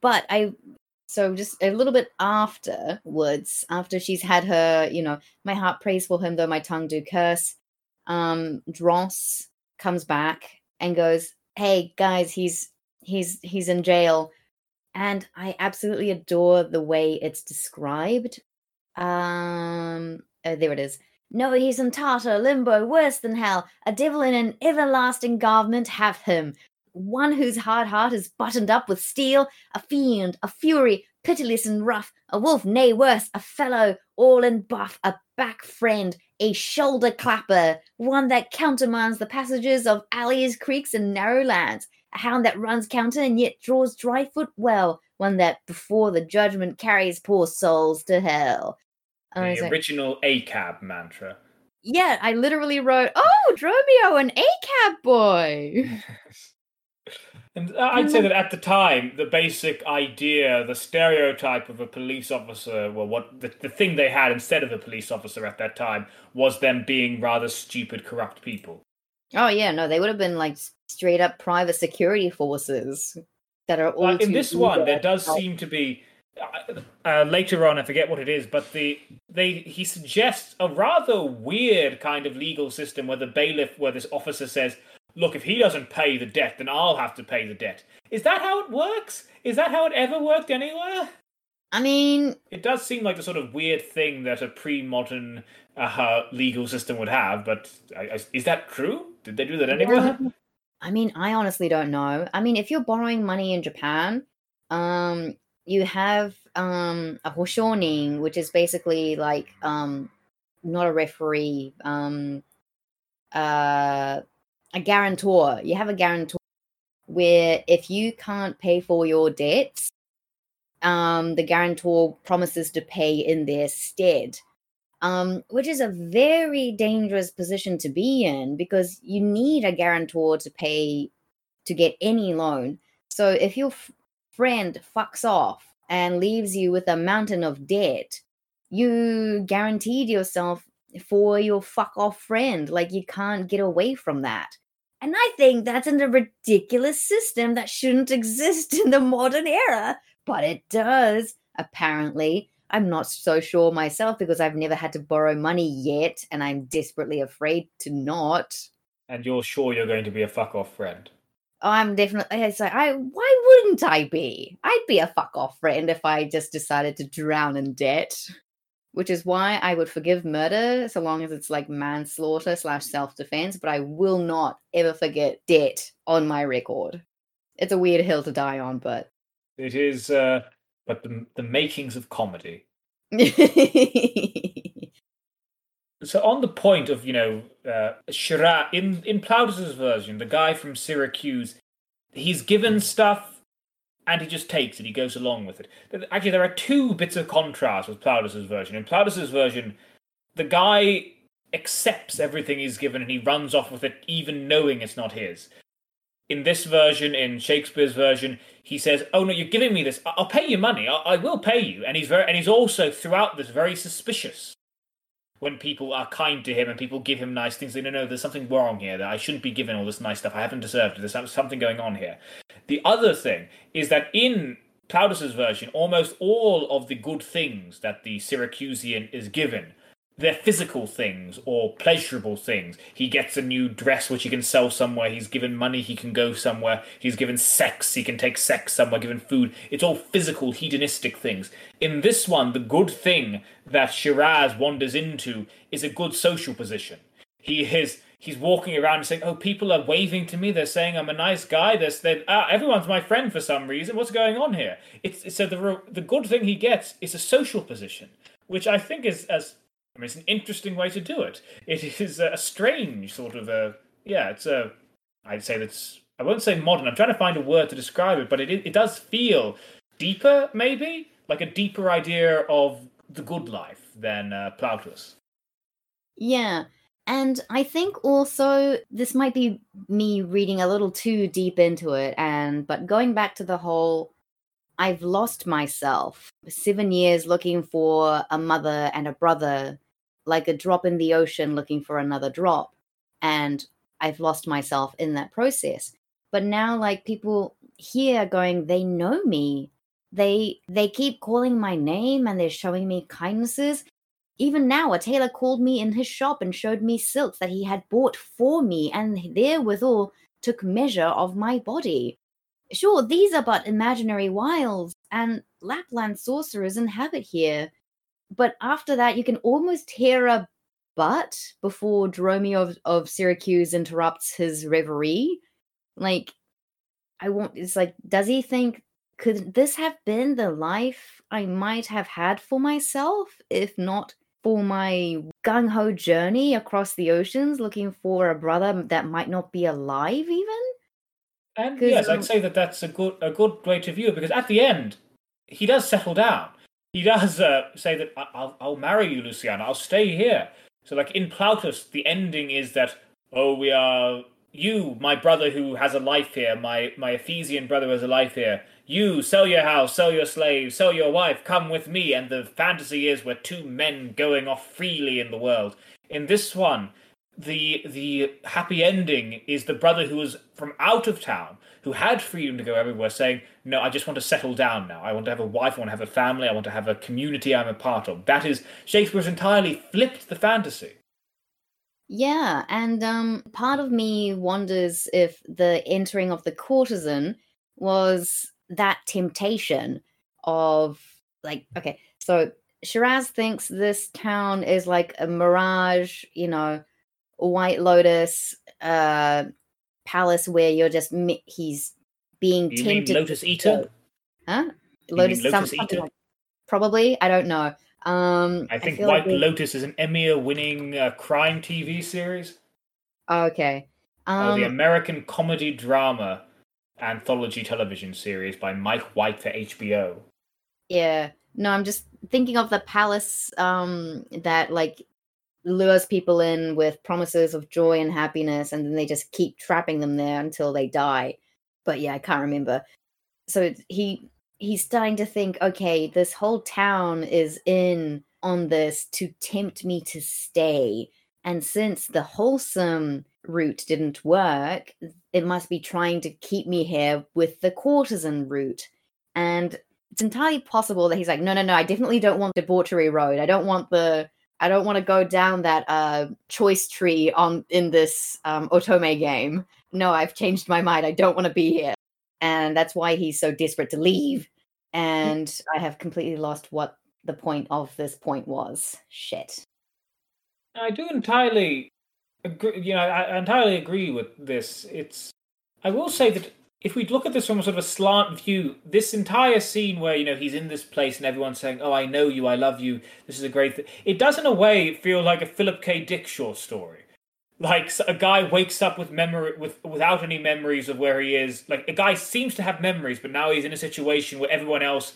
but I So just a little bit afterwards, after she's had her, you know, my heart prays for him, though my tongue do curse. Um, Dross comes back and goes, hey, guys, he's he's he's in jail. And I absolutely adore the way it's described. Um, oh, there it is. No, he's in Tartar limbo, worse than hell. A devil in an everlasting garment, have him. One whose hard heart is buttoned up with steel, a fiend, a fury, pitiless and rough, a wolf, nay worse, a fellow, all in buff, a back friend, a shoulder clapper, one that countermands the passages of alleys, creeks, and narrow lands, a hound that runs counter and yet draws dry foot well, one that before the judgment carries poor souls to hell. The like, original A C A B mantra. Yeah, I literally wrote, oh, Dromio, an A C A B boy. And I'd say that at the time, the basic idea, the stereotype of a police officer, well, what the, the thing they had instead of a police officer at that time was them being rather stupid, corrupt people. Oh, yeah, no, they would have been like straight up private security forces that are all uh, in this one, there does help. seem to be, uh, later on, I forget what it is, but the they he suggests a rather weird kind of legal system where the bailiff, where this officer says, look, if he doesn't pay the debt, then I'll have to pay the debt. Is that how it works? Is that how it ever worked anywhere? I mean... It does seem like the sort of weird thing that a pre-modern uh, legal system would have, but uh, is that true? Did they do that anywhere? I mean, I honestly don't know. I mean, if you're borrowing money in Japan, um, you have um, a hoshonin, which is basically like um, not a referee, um, uh... a guarantor. You have a guarantor where if you can't pay for your debts, um, the guarantor promises to pay in their stead, um, which is a very dangerous position to be in because you need a guarantor to pay to get any loan. So if your f- friend fucks off and leaves you with a mountain of debt, you guaranteed yourself for your fuck off friend. Like, you can't get away from that. And I think that's a ridiculous system that shouldn't exist in the modern era, but it does, apparently. I'm not so sure myself because I've never had to borrow money yet, and I'm desperately afraid to not. And you're sure you're going to be a fuck off friend? I'm definitely, it's like, I, why wouldn't I be? I'd be a fuck off friend if I just decided to drown in debt. Which is why I would forgive murder so long as it's like manslaughter slash self-defense, but I will not ever forget debt on my record. It's a weird hill to die on, but... It is, uh, but the, the makings of comedy. So on the point of, you know, uh, Shiraz, in, in Plautus' version, the guy from Syracuse, he's given stuff, and he just takes it, he goes along with it. Actually, there are two bits of contrast with Plautus' version. In Plautus' version, the guy accepts everything he's given and he runs off with it, even knowing it's not his. In this version, in Shakespeare's version, he says, oh no, you're giving me this, I'll pay you money, I, I will pay you. And he's very, and he's also, throughout this, very suspicious when people are kind to him and people give him nice things. They don't know, there's something wrong here, that I shouldn't be given all this nice stuff, I haven't deserved it, there's something going on here. The other thing is that in Plautus' version, almost all of the good things that the Syracusan is given, they're physical things or pleasurable things. He gets a new dress which he can sell somewhere, he's given money, he can go somewhere, he's given sex, he can take sex somewhere, given food. It's all physical, hedonistic things. In this one, the good thing that Shiraz wanders into is a good social position. He is... He's walking around saying, oh, people are waving to me. They're saying I'm a nice guy. They're, they're, ah, everyone's my friend for some reason. What's going on here? It's, it's so the the good thing he gets is a social position, which I think is as I mean, it's an interesting way to do it. It is a strange sort of a yeah. It's a I'd say that's I won't say modern. I'm trying to find a word to describe it, but it it does feel deeper, maybe like a deeper idea of the good life than uh, Plautus. Yeah. And I think also this might be me reading a little too deep into it, and but going back to the whole, I've lost myself. Seven years looking for a mother and a brother, like a drop in the ocean looking for another drop. And I've lost myself in that process. But now, like, people here going, they know me. They they keep calling my name and they're showing me kindnesses. Even now, a tailor called me in his shop and showed me silks that he had bought for me, and therewithal took measure of my body. Sure, these are but imaginary wiles, and Lapland sorcerers inhabit here. But after that, you can almost hear a but before Dromio of, of Syracuse interrupts his reverie. Like, I want, it's like, does he think, could this have been the life I might have had for myself, if not for my gung-ho journey across the oceans, looking for a brother that might not be alive even? And yes, I'd say that that's a good a good way to view it, because at the end, he does settle down. He does uh, say that, I'll, I'll marry you, Luciana, I'll stay here. So, like, in Plautus, the ending is that, oh, we are... You, my brother who has a life here, my, my Ephesian brother who has a life here, you, sell your house, sell your slave, sell your wife, come with me. And the fantasy is we're two men going off freely in the world. In this one, the the happy ending is the brother who was from out of town, who had freedom to go everywhere, saying, no, I just want to settle down now. I want to have a wife, I want to have a family, I want to have a community I'm a part of. That is, Shakespeare's entirely flipped the fantasy. Yeah, and um, part of me wonders if the entering of the courtesan was that temptation of, like, okay, so Shiraz thinks this town is like a mirage, you know, White Lotus uh, palace where you're just, me- he's being you tempted. Mean Lotus Eater? Huh? Lotus, mean Lotus Eater? Like, probably, I don't know. Um, I think I White like we... Lotus is an Emmy-winning uh, crime T V series. Oh, okay. Um, oh, the American comedy drama anthology television series by Mike White for H B O. Yeah. No, I'm just thinking of the palace um, that like lures people in with promises of joy and happiness, and then they just keep trapping them there until they die. But yeah, I can't remember. So he... He's starting to think, okay, this whole town is in on this to tempt me to stay. And since the wholesome route didn't work, it must be trying to keep me here with the courtesan route. And it's entirely possible that he's like, no, no, no, I definitely don't want debauchery road. I don't want the, I don't want to go down that uh, choice tree on in this um, Otome game. No, I've changed my mind. I don't want to be here. And that's why he's so desperate to leave. And I have completely lost what the point of this point was. Shit. I do entirely agree, you know, I entirely agree with this. It's, I will say that if we look at this from a sort of a slant view, this entire scene where, you know, he's in this place and everyone's saying, oh, I know you, I love you, this is a great thing. It does, in a way, feel like a Philip K. Dick short story. Like, a guy wakes up with memory, with without any memories of where he is. Like, a guy seems to have memories, but now he's in a situation where everyone else,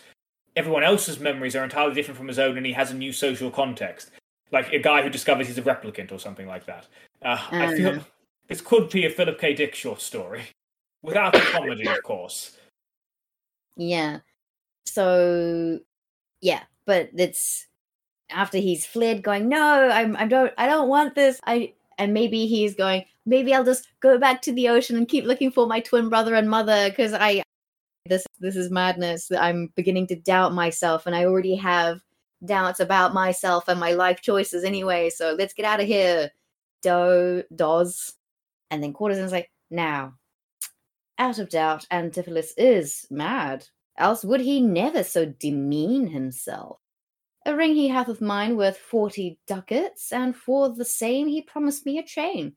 everyone else's memories are entirely different from his own, and he has a new social context. Like, a guy who discovers he's a replicant or something like that. Uh, um, I feel this could be a Philip K. Dick short story. Without the comedy, of course. Yeah. So, yeah, but it's... After he's fled, going, no, I'm, I don't, I don't want this, I... And maybe he's going, maybe I'll just go back to the ocean and keep looking for my twin brother and mother, because I, this this is madness. I'm beginning to doubt myself, and I already have doubts about myself and my life choices anyway, so let's get out of here. Do, dos. And then Courtesan's like, now, out of doubt, Antipholus is mad. Else would he never so demean himself. A ring he hath of mine worth forty ducats, and for the same he promised me a chain.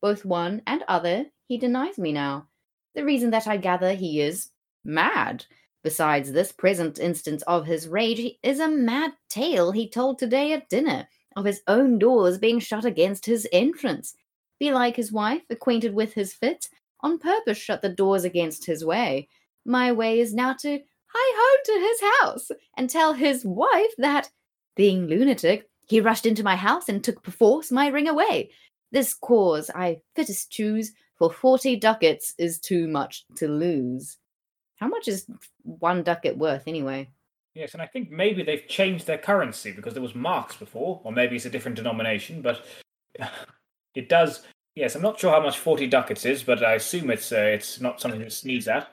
Both one and other he denies me now. The reason that I gather he is mad. Besides this present instance of his rage is a mad tale he told today at dinner, of his own doors being shut against his entrance. Belike his wife, acquainted with his fits, on purpose shut the doors against his way. My way is now to... hie home to his house, and tell his wife that, being lunatic, he rushed into my house and took perforce my ring away. This cause I fittest choose, for forty ducats is too much to lose. How much is one ducat worth, anyway? Yes, and I think maybe they've changed their currency, because there was marks before, or maybe it's a different denomination, but it does... Yes, I'm not sure how much forty ducats is, but I assume it's uh, it's not something to sneeze at.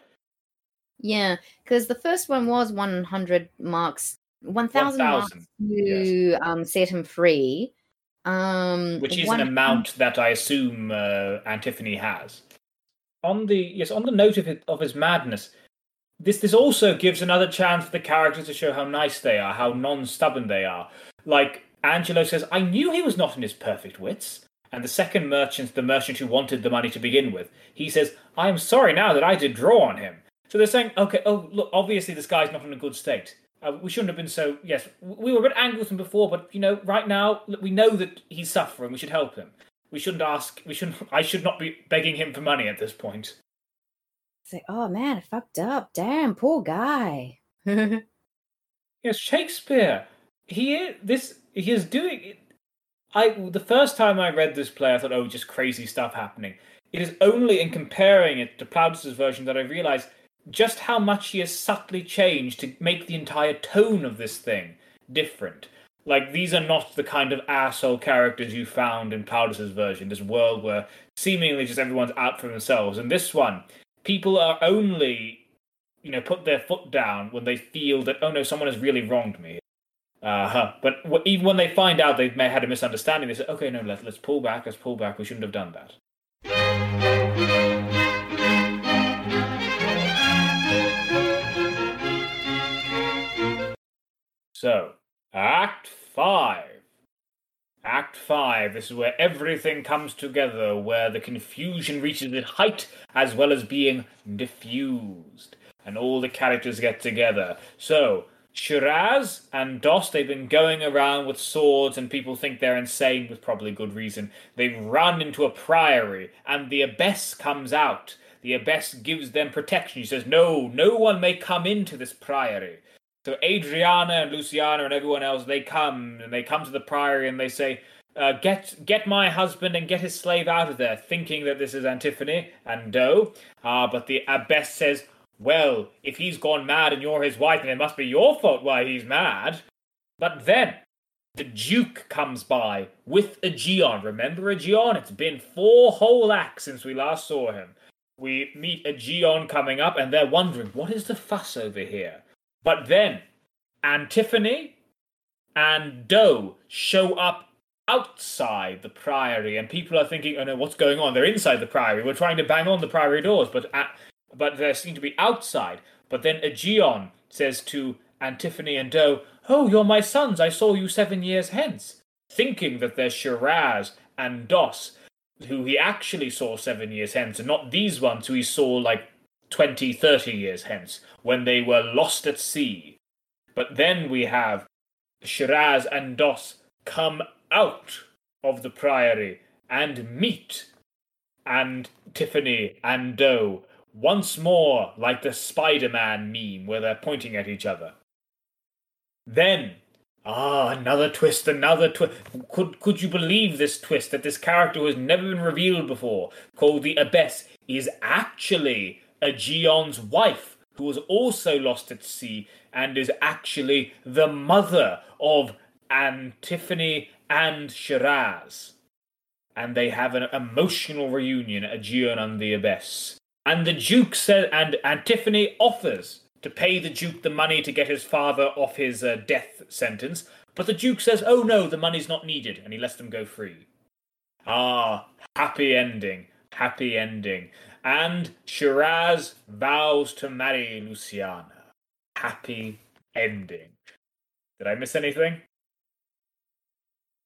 Yeah, because the first one was one hundred marks, one thousand marks to yes. um, set him free. Um, Which is one... an amount that I assume uh, Antiphony has. On the yes, on the note of his, of his madness, this this also gives another chance for the characters to show how nice they are, how non-stubborn they are. Like Angelo says, "I knew he was not in his perfect wits." And the second merchant, the merchant who wanted the money to begin with, he says, "I am sorry now that I did draw on him." So they're saying, "Okay, oh look, obviously this guy's not in a good state. Uh, we shouldn't have been so. Yes, we were a bit angry with him before, but you know, right now we know that he's suffering. We should help him. We shouldn't ask. We shouldn't. I should not be begging him for money at this point." It's like, oh man, I fucked up. Damn, poor guy. Yes, Shakespeare. He is this. He is doing it. I the first time I read this play, I thought, oh, just crazy stuff happening. It is only in comparing it to Plautus' version that I realised just how much he has subtly changed to make the entire tone of this thing different. Like, these are not the kind of asshole characters you found in Plautus' version, this world where seemingly just everyone's out for themselves. In this one, people are only, you know, put their foot down when they feel that, oh no, someone has really wronged me. Uh-huh. But even when they find out they may have had a misunderstanding, they say, okay, no, let's, let's pull back, let's pull back, we shouldn't have done that. So, Act five. Act five, this is where everything comes together, where the confusion reaches its height as well as being diffused, and all the characters get together. So, Shiraz and DOS, they've been going around with swords and people think they're insane with probably good reason. They run into a priory and the abbess comes out. The abbess gives them protection. She says, no, no one may come into this priory. So Adriana and Luciana and everyone else, they come and they come to the priory and they say, uh, get get my husband and get his slave out of there, thinking that this is Antiphony and Doe. Uh, but the abbess says, well, if he's gone mad and you're his wife, then it must be your fault why he's mad. But then, the Duke comes by with Aegeon. Remember Aegeon? It's been four whole acts since we last saw him. We meet Aegeon coming up, and they're wondering, what is the fuss over here? But then, Antiphony and Doe show up outside the priory, and people are thinking, oh no, what's going on? They're inside the priory. We're trying to bang on the priory doors, but... At- But they seem to be outside. But then Aegeon says to Antiphony and Doe, oh, you're my sons, I saw you seven years hence. Thinking that they're Shiraz and Dos, who he actually saw seven years hence, and not these ones who he saw like twenty, thirty years hence, when they were lost at sea. But then we have Shiraz and Dos come out of the priory and meet Antiphony and Doe. Once more, like the Spider-Man meme, where they're pointing at each other. Then, ah, another twist, another twist. Could could you believe this twist, that this character who has never been revealed before, called the Abbess, is actually Aegeon's wife, who was also lost at sea, and is actually the mother of Antiphony and Shiraz. And they have an emotional reunion, Aegeon and the Abbess. And the Duke says, and Antiphony offers to pay the Duke the money to get his father off his uh, death sentence. But the Duke says, oh no, the money's not needed. And he lets them go free. Ah, happy ending. Happy ending. And Shiraz vows to marry Luciana. Happy ending. Did I miss anything?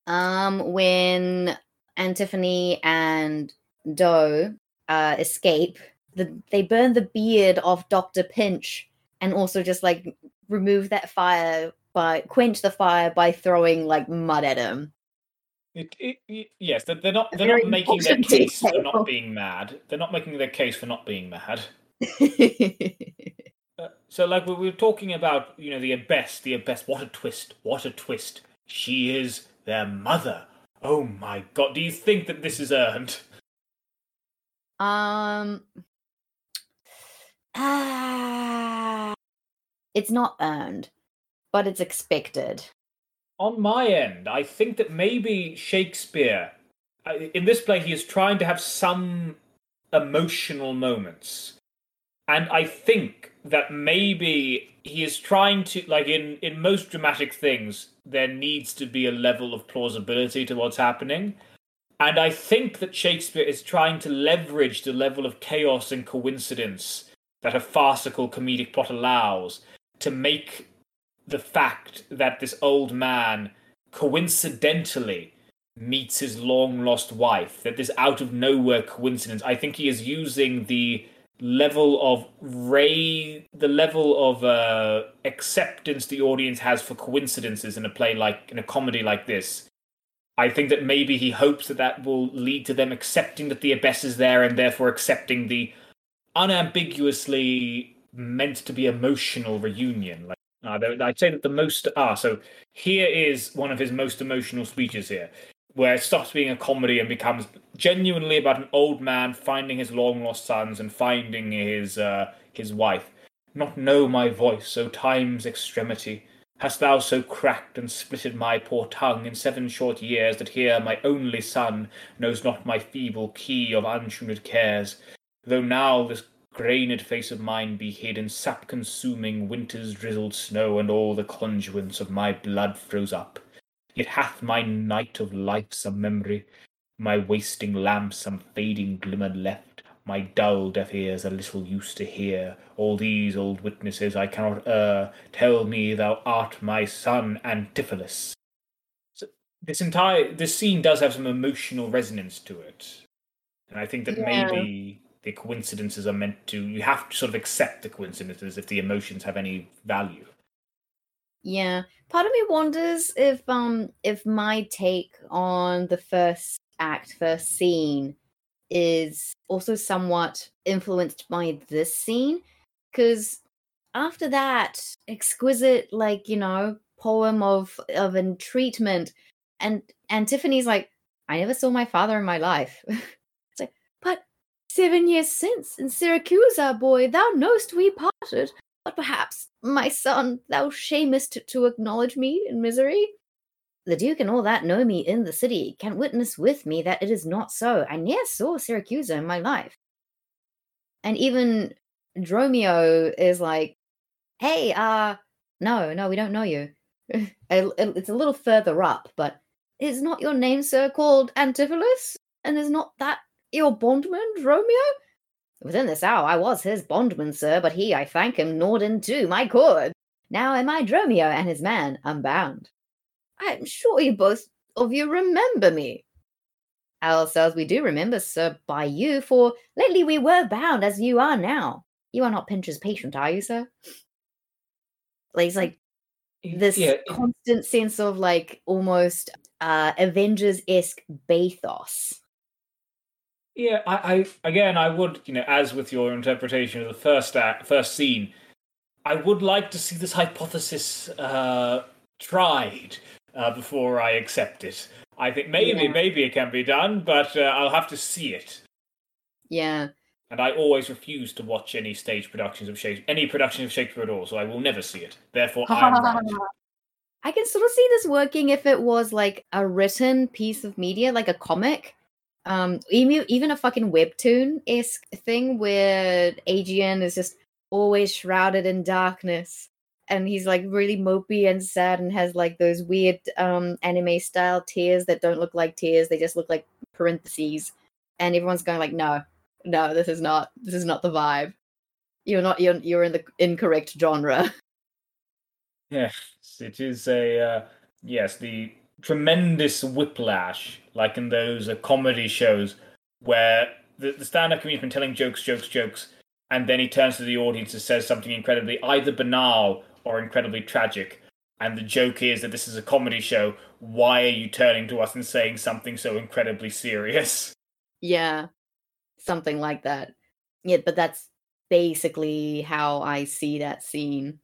Um, when Antiphony and Doe uh, escape... The, they burn the beard of Doctor Pinch and also just like remove that fire by quench the fire by throwing like mud at him. It, it, it, yes, they're, they're not they're not making their case detail. for not being mad. They're not making their case for not being mad. uh, so like we were talking about, you know, the abbess, the abbess. What a twist! What a twist! She is their mother. Oh my God! Do you think that this is earned? Um. Ah, it's not earned, but it's expected. On my end, I think that maybe Shakespeare, in this play, he is trying to have some emotional moments. And I think that maybe he is trying to, like, in, in most dramatic things, there needs to be a level of plausibility to what's happening. And I think that Shakespeare is trying to leverage the level of chaos and coincidence that a farcical comedic plot allows to make the fact that this old man coincidentally meets his long-lost wife, that this out-of-nowhere coincidence. I think he is using the level of ray, the level of uh, acceptance the audience has for coincidences in a play like, in a comedy like this. I think that maybe he hopes that that will lead to them accepting that the abyss is there and therefore accepting the unambiguously meant to be emotional reunion. Like, uh, I'd say that the most... Ah, so here is one of his most emotional speeches here, where it stops being a comedy and becomes genuinely about an old man finding his long-lost sons and finding his uh, his wife. Not know my voice, O time's extremity. Hast thou so cracked and splitted my poor tongue in seven short years that here my only son knows not my feeble key of untuned cares? Though now this grained face of mine be hid in sap-consuming winter's drizzled snow, and all the conduits of my blood froze up, yet hath my night of life some memory, my wasting lamp some fading glimmer left, my dull deaf ears are little used to hear. All these old witnesses I cannot err. Tell me thou art my son, Antipholus. So this entire this scene does have some emotional resonance to it. And I think that yeah. maybe the coincidences are meant to... You have to sort of accept the coincidences if the emotions have any value. Yeah. Part of me wonders if um if my take on the first act, first scene, is also somewhat influenced by this scene, because after that exquisite, like, you know, poem of of entreatment, and Antiphony's like, I never saw my father in my life. It's like, but seven years since in Syracuse, our boy, thou know'st we parted, but perhaps, my son, thou shamest to acknowledge me in misery. The Duke and all that know me in the city can witness with me that it is not so. I ne'er saw Syracuse in my life. And even Dromio is like, hey, uh, no, no, we don't know you. It's a little further up, but is not your name, sir, called Antipholus? And is not that your bondman, Dromio? Within this hour I was his bondman, sir, but he, I thank him, gnawed in two my cord. Now am I Dromio and his man, unbound. I'm sure you both of you remember me. Ourselves we do remember, sir, by you, for lately we were bound as you are now. You are not Pinch's patient, are you, sir? Like, it's like this yeah. constant sense of, like, almost uh, Avengers-esque bathos. Yeah, I, I again, I would, you know, as with your interpretation of the first act, first scene, I would like to see this hypothesis uh, tried. Uh, before I accept it. I think maybe, yeah. maybe it can be done, but uh, I'll have to see it. Yeah. And I always refuse to watch any stage productions of Shakespeare, any production of Shakespeare at all, so I will never see it. Therefore, I'm right. I can sort of see this working if it was like a written piece of media, like a comic, um, even a fucking webtoon-esque thing where Aegeon is just always shrouded in darkness. And he's, like, really mopey and sad and has, like, those weird um, anime-style tears that don't look like tears. They just look like parentheses. And everyone's going, like, no, no, this is not, this is not the vibe. You're not, you're, you're in the incorrect genre. Yes, it is a, uh, yes, the tremendous whiplash, like in those uh, comedy shows where the, the stand-up comedian's been telling jokes, jokes, jokes, and then he turns to the audience and says something incredibly either banal or incredibly tragic, and the joke is that this is a comedy show. Why are you turning to us and saying something so incredibly serious? Yeah, something like that. Yeah, but that's basically how I see that scene.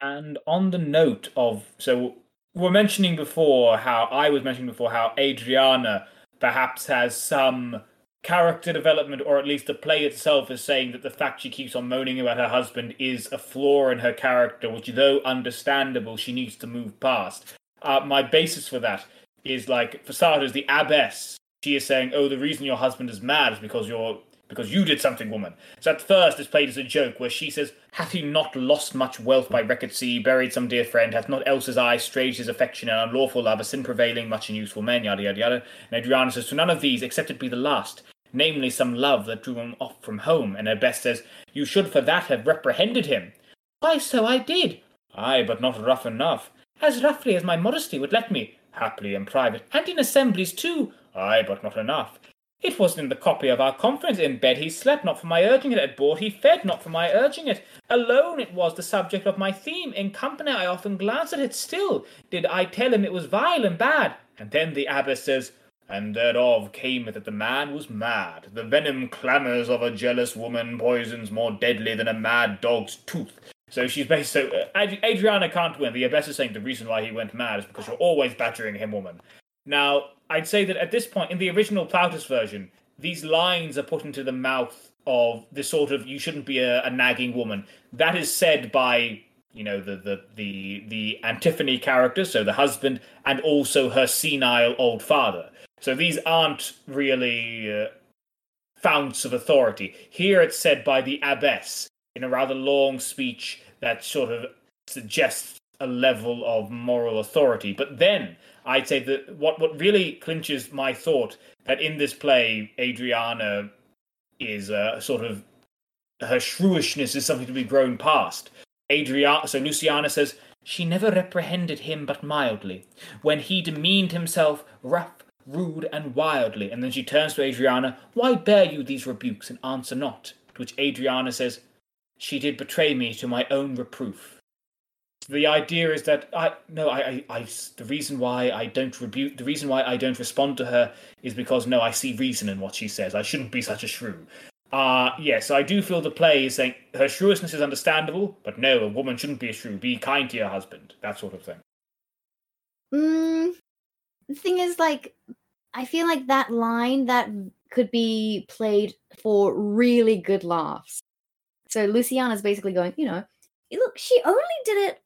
And on the note of, so we were mentioning before how, I was mentioning before how Adriana perhaps has some character development, or at least the play itself is saying that the fact she keeps on moaning about her husband is a flaw in her character, which, though understandable, she needs to move past. Uh, my basis for that is, like, for starters, the abbess. She is saying, oh, the reason your husband is mad is because you're because you did something, woman. So at first it's played as a joke, where she says, hath he not lost much wealth by wreck at sea, buried some dear friend, hath not else his eye strayed his affection, and unlawful love, a sin prevailing much in useful men, yada, yada, yada. And Adriana says, to none of these, except it be the last, namely some love that drew him off from home. And her best says, you should for that have reprehended him. Why, so I did. Aye, but not rough enough. As roughly as my modesty would let me, haply in private, and in assemblies too. Aye, but not enough. It wasn't in the copy of our conference. In bed he slept, not for my urging it. At board he fed, not for my urging it. Alone it was the subject of my theme. In company I often glanced at it still. Did I tell him it was vile and bad? And then the abbess says, and thereof came it that the man was mad. The venom clamours of a jealous woman, poisons more deadly than a mad dog's tooth. So she's basically, so uh, Adriana can't win. The abbess is saying the reason why he went mad is because you're always battering him, woman. Now, I'd say that at this point, in the original Plautus version, these lines are put into the mouth of this sort of, you shouldn't be a, a nagging woman. That is said by, you know, the, the, the, the Antiphony character, so the husband, and also her senile old father. So these aren't really uh, founts of authority. Here it's said by the abbess, in a rather long speech that sort of suggests a level of moral authority. But then I'd say that what, what really clinches my thought that in this play, Adriana is uh, sort of, her shrewishness is something to be grown past. Adriana, so Luciana says, she never reprehended him but mildly, when he demeaned himself rough, rude, and wildly. And then she turns to Adriana, why bear you these rebukes and answer not? To which Adriana says, she did betray me to my own reproof. The idea is that I no, I, I, I the reason why I don't rebuke, the reason why I don't respond to her is because no, I see reason in what she says. I shouldn't be such a shrew. Ah, uh, yes, yeah, so I do feel the play is saying her shrewishness is understandable, but no, a woman shouldn't be a shrew. Be kind to your husband, that sort of thing. Mm, the thing is, like, I feel like that line that could be played for really good laughs. So Luciana's basically going, you know, look, she only did it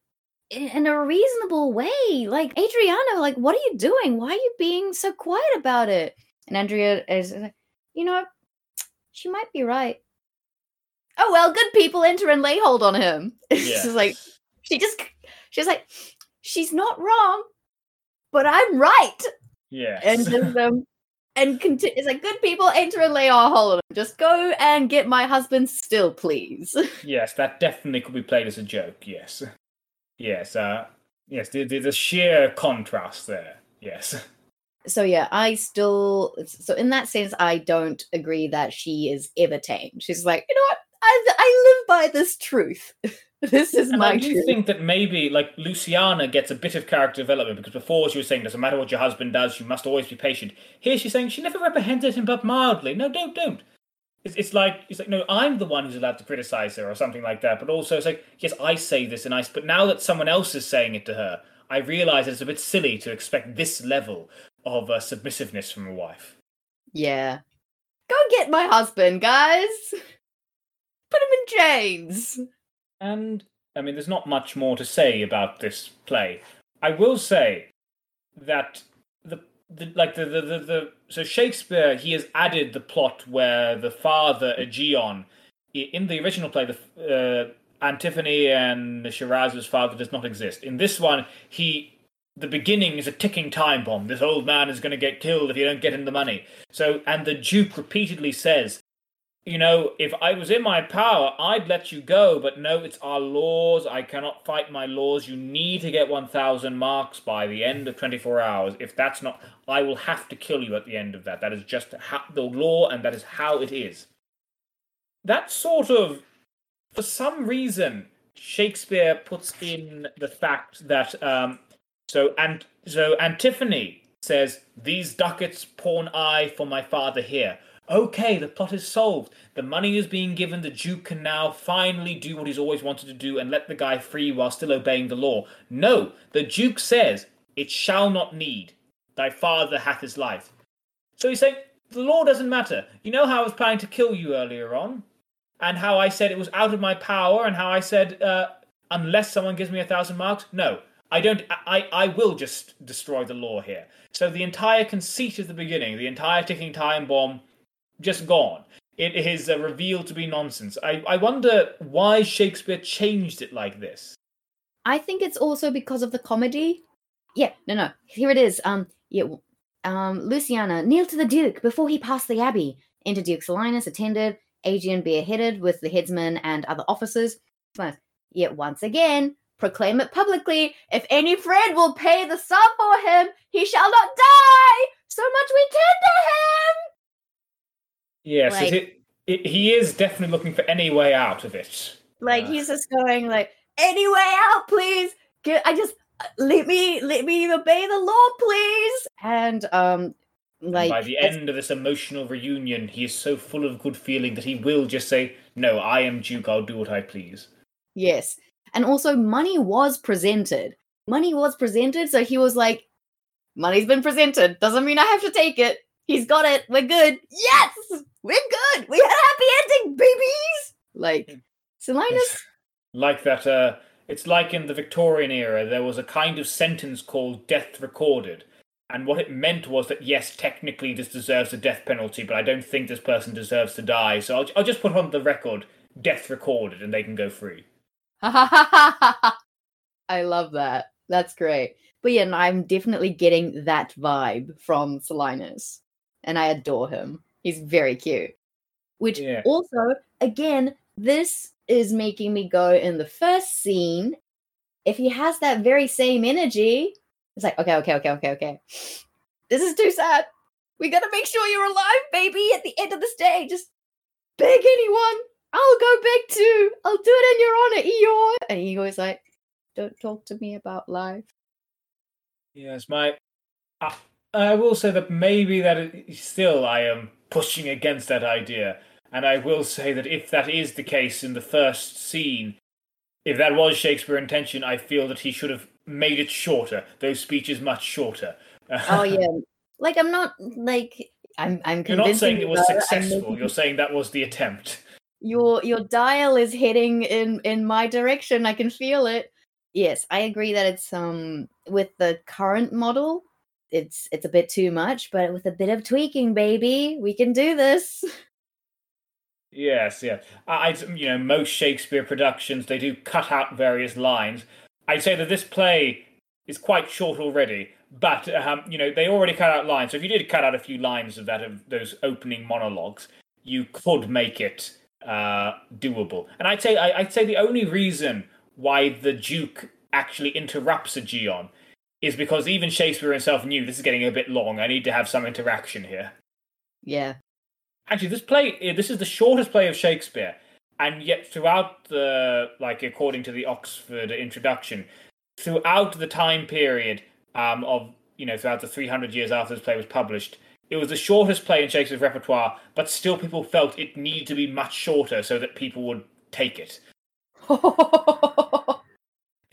in a reasonable way. Like, Adriana, like, what are you doing? Why are you being so quiet about it? And Andrea is like, you know, she might be right. Oh, well, good people enter and lay hold on him. Yeah. She's like, she just, she's like, she's not wrong, but I'm right. Yeah. And just, um, and continue, it's like, good people enter and lay our hold on him. Just go and get my husband still, please. Yes, that definitely could be played as a joke, yes. Yes, uh, yes, the, the, the sheer contrast there, yes. So yeah, I still, so in that sense, I don't agree that she is ever tamed. She's like, you know what, I, I live by this truth. This is and my I do truth. Think that maybe, like, Luciana gets a bit of character development, because before she was saying, doesn't matter what your husband does, you must always be patient. Here she's saying, she never reprehended him but mildly. No, don't, don't. It's, it's like, it's like, no, I'm the one who's allowed to criticize her or something like that. But also it's like, yes, I say this, and I, but now that someone else is saying it to her, I realize it's a bit silly to expect this level of uh, submissiveness from a wife. Yeah. Go get my husband, guys. Put him in chains. And, I mean, there's not much more to say about this play. I will say that, the, the like, the, the, the, the... So Shakespeare, he has added the plot where the father, Aegeon, in the original play, the uh, Antiphony and Shiraz's father does not exist. In this one, he... The beginning is a ticking time bomb. This old man is going to get killed if you don't get him the money. So, and the Duke repeatedly says, you know, if I was in my power, I'd let you go, but no, it's our laws. I cannot fight my laws. You need to get one thousand marks by the end of twenty-four hours. If that's not, I will have to kill you at the end of that. That is just ha- the law, and that is how it is. That sort of, for some reason, Shakespeare puts in the fact that, um, so, and, so Antiphony says, these ducats pawn I for my father here. Okay, the plot is solved. The money is being given. The Duke can now finally do what he's always wanted to do and let the guy free while still obeying the law. No, the Duke says, it shall not need. Thy father hath his life. So he's saying, the law doesn't matter. You know how I was planning to kill you earlier on? And how I said it was out of my power, and how I said, uh, unless someone gives me a thousand marks? No, I don't. I, I will just destroy the law here. So the entire conceit of the beginning, the entire ticking time bomb, just gone. It is uh, revealed to be nonsense. I, I wonder why Shakespeare changed it like this. I think it's also because of the comedy. Yeah, no, no. Here it is. Um, yeah, um, Luciana, kneel to the Duke before he passed the abbey. Enter Duke Salinas, attended, Aegeon bareheaded with the headsman and other officers. Yet once again, proclaim it publicly. If any friend will pay the sum for him, he shall not die. So much we tender him. Yes, like, it, it, he is definitely looking for any way out of it. Like, uh, he's just going, like, any way out, please. Get, I just, let me, let me obey the law, please. And, um, like... And by the end of this emotional reunion, he is so full of good feeling that he will just say, no, I am Duke, I'll do what I please. Yes. And also, money was presented. Money was presented, so he was like, money's been presented. Doesn't mean I have to take it. He's got it. We're good. Yes! We're good. We had a happy ending, babies! Like, Salinas... Like that, uh, it's like in the Victorian era, there was a kind of sentence called death recorded. And what it meant was that, yes, technically this deserves the death penalty, but I don't think this person deserves to die. So I'll, I'll just put on the record, death recorded, and they can go free. Ha ha ha ha ha! I love that. That's great. But yeah, no, I'm definitely getting that vibe from Salinas. And I adore him. He's very cute. Which yeah. also, again, this is making me go in the first scene. If he has that very same energy, it's like, okay, okay, okay, okay, okay. This is too sad. We gotta make sure you're alive, baby, at the end of this day. Just beg anyone. I'll go beg too. I'll do it in your honor, Eeyore. And he goes like, don't talk to me about life. Yes, my... I, I will say that maybe that it, still I am pushing against that idea. And I will say that if that is the case in the first scene, if that was Shakespeare's intention, I feel that he should have made it shorter. Those speeches much shorter. Oh, yeah. Like, I'm not, like, I'm I'm You're not saying it was successful. Making... You're saying that was the attempt. Your your dial is heading in, in my direction. I can feel it. Yes, I agree that it's, um, with the current model, it's it's a bit too much, but with a bit of tweaking, baby, we can do this. Yes, yeah. I, you know, most Shakespeare productions, they do cut out various lines. I'd say that this play is quite short already, but, um, you know, they already cut out lines. So if you did cut out a few lines of that, of those opening monologues, you could make it uh, doable. And I'd say, I, I'd say the only reason why the Duke actually interrupts Aegeon is because even Shakespeare himself knew this is getting a bit long. I need to have some interaction here. Yeah. Actually, this play, this is the shortest play of Shakespeare, and yet throughout the, like, according to the Oxford introduction, throughout the time period um, of, you know, throughout the three hundred years after this play was published, it was the shortest play in Shakespeare's repertoire, but still people felt it needed to be much shorter so that people would take it. The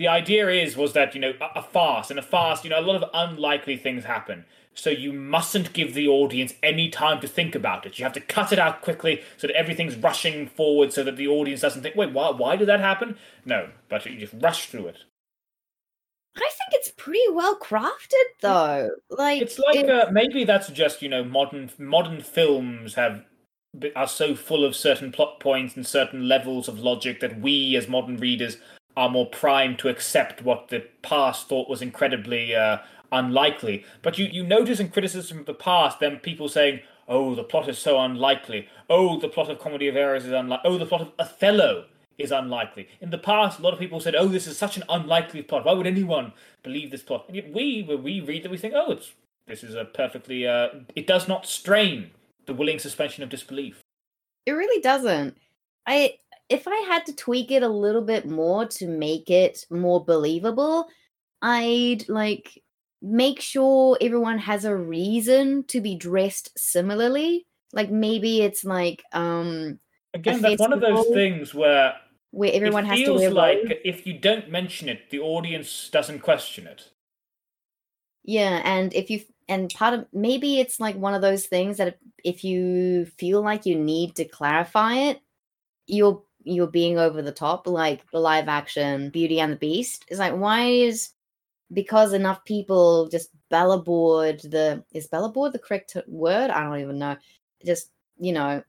idea is, was that, you know, a, a farce, and a farce, you know, a lot of unlikely things happen. So you mustn't give the audience any time to think about it. You have to cut it out quickly so that everything's rushing forward so that the audience doesn't think, wait, why, why did that happen? No, but you just rush through it. I think it's pretty well crafted, though. Like It's like, it's... Uh, maybe that's just, you know, modern modern films have are so full of certain plot points and certain levels of logic that we, as modern readers, are more primed to accept what the past thought was incredibly... Uh, unlikely. But you, you notice in criticism of the past, then people saying, oh, the plot is so unlikely. Oh, the plot of Comedy of Errors is unlikely. Oh, the plot of Othello is unlikely. In the past, a lot of people said, oh, this is such an unlikely plot. Why would anyone believe this plot? And yet we, when we read it, we think, oh, it's this is a perfectly... Uh, it does not strain the willing suspension of disbelief. It really doesn't. I If I had to tweak it a little bit more to make it more believable, I'd, like... make sure everyone has a reason to be dressed similarly. Like maybe it's like um again, that's one of those things where where everyone has to wear. Like if you don't mention it, the audience doesn't question it. Yeah, and if you and part of maybe it's like one of those things that if you feel like you need to clarify it, you're you're being over the top. Like the live action Beauty and the Beast is like, why is Because enough people just bellaboard the... Is bellaboard the correct word? I don't even know. Just, you know,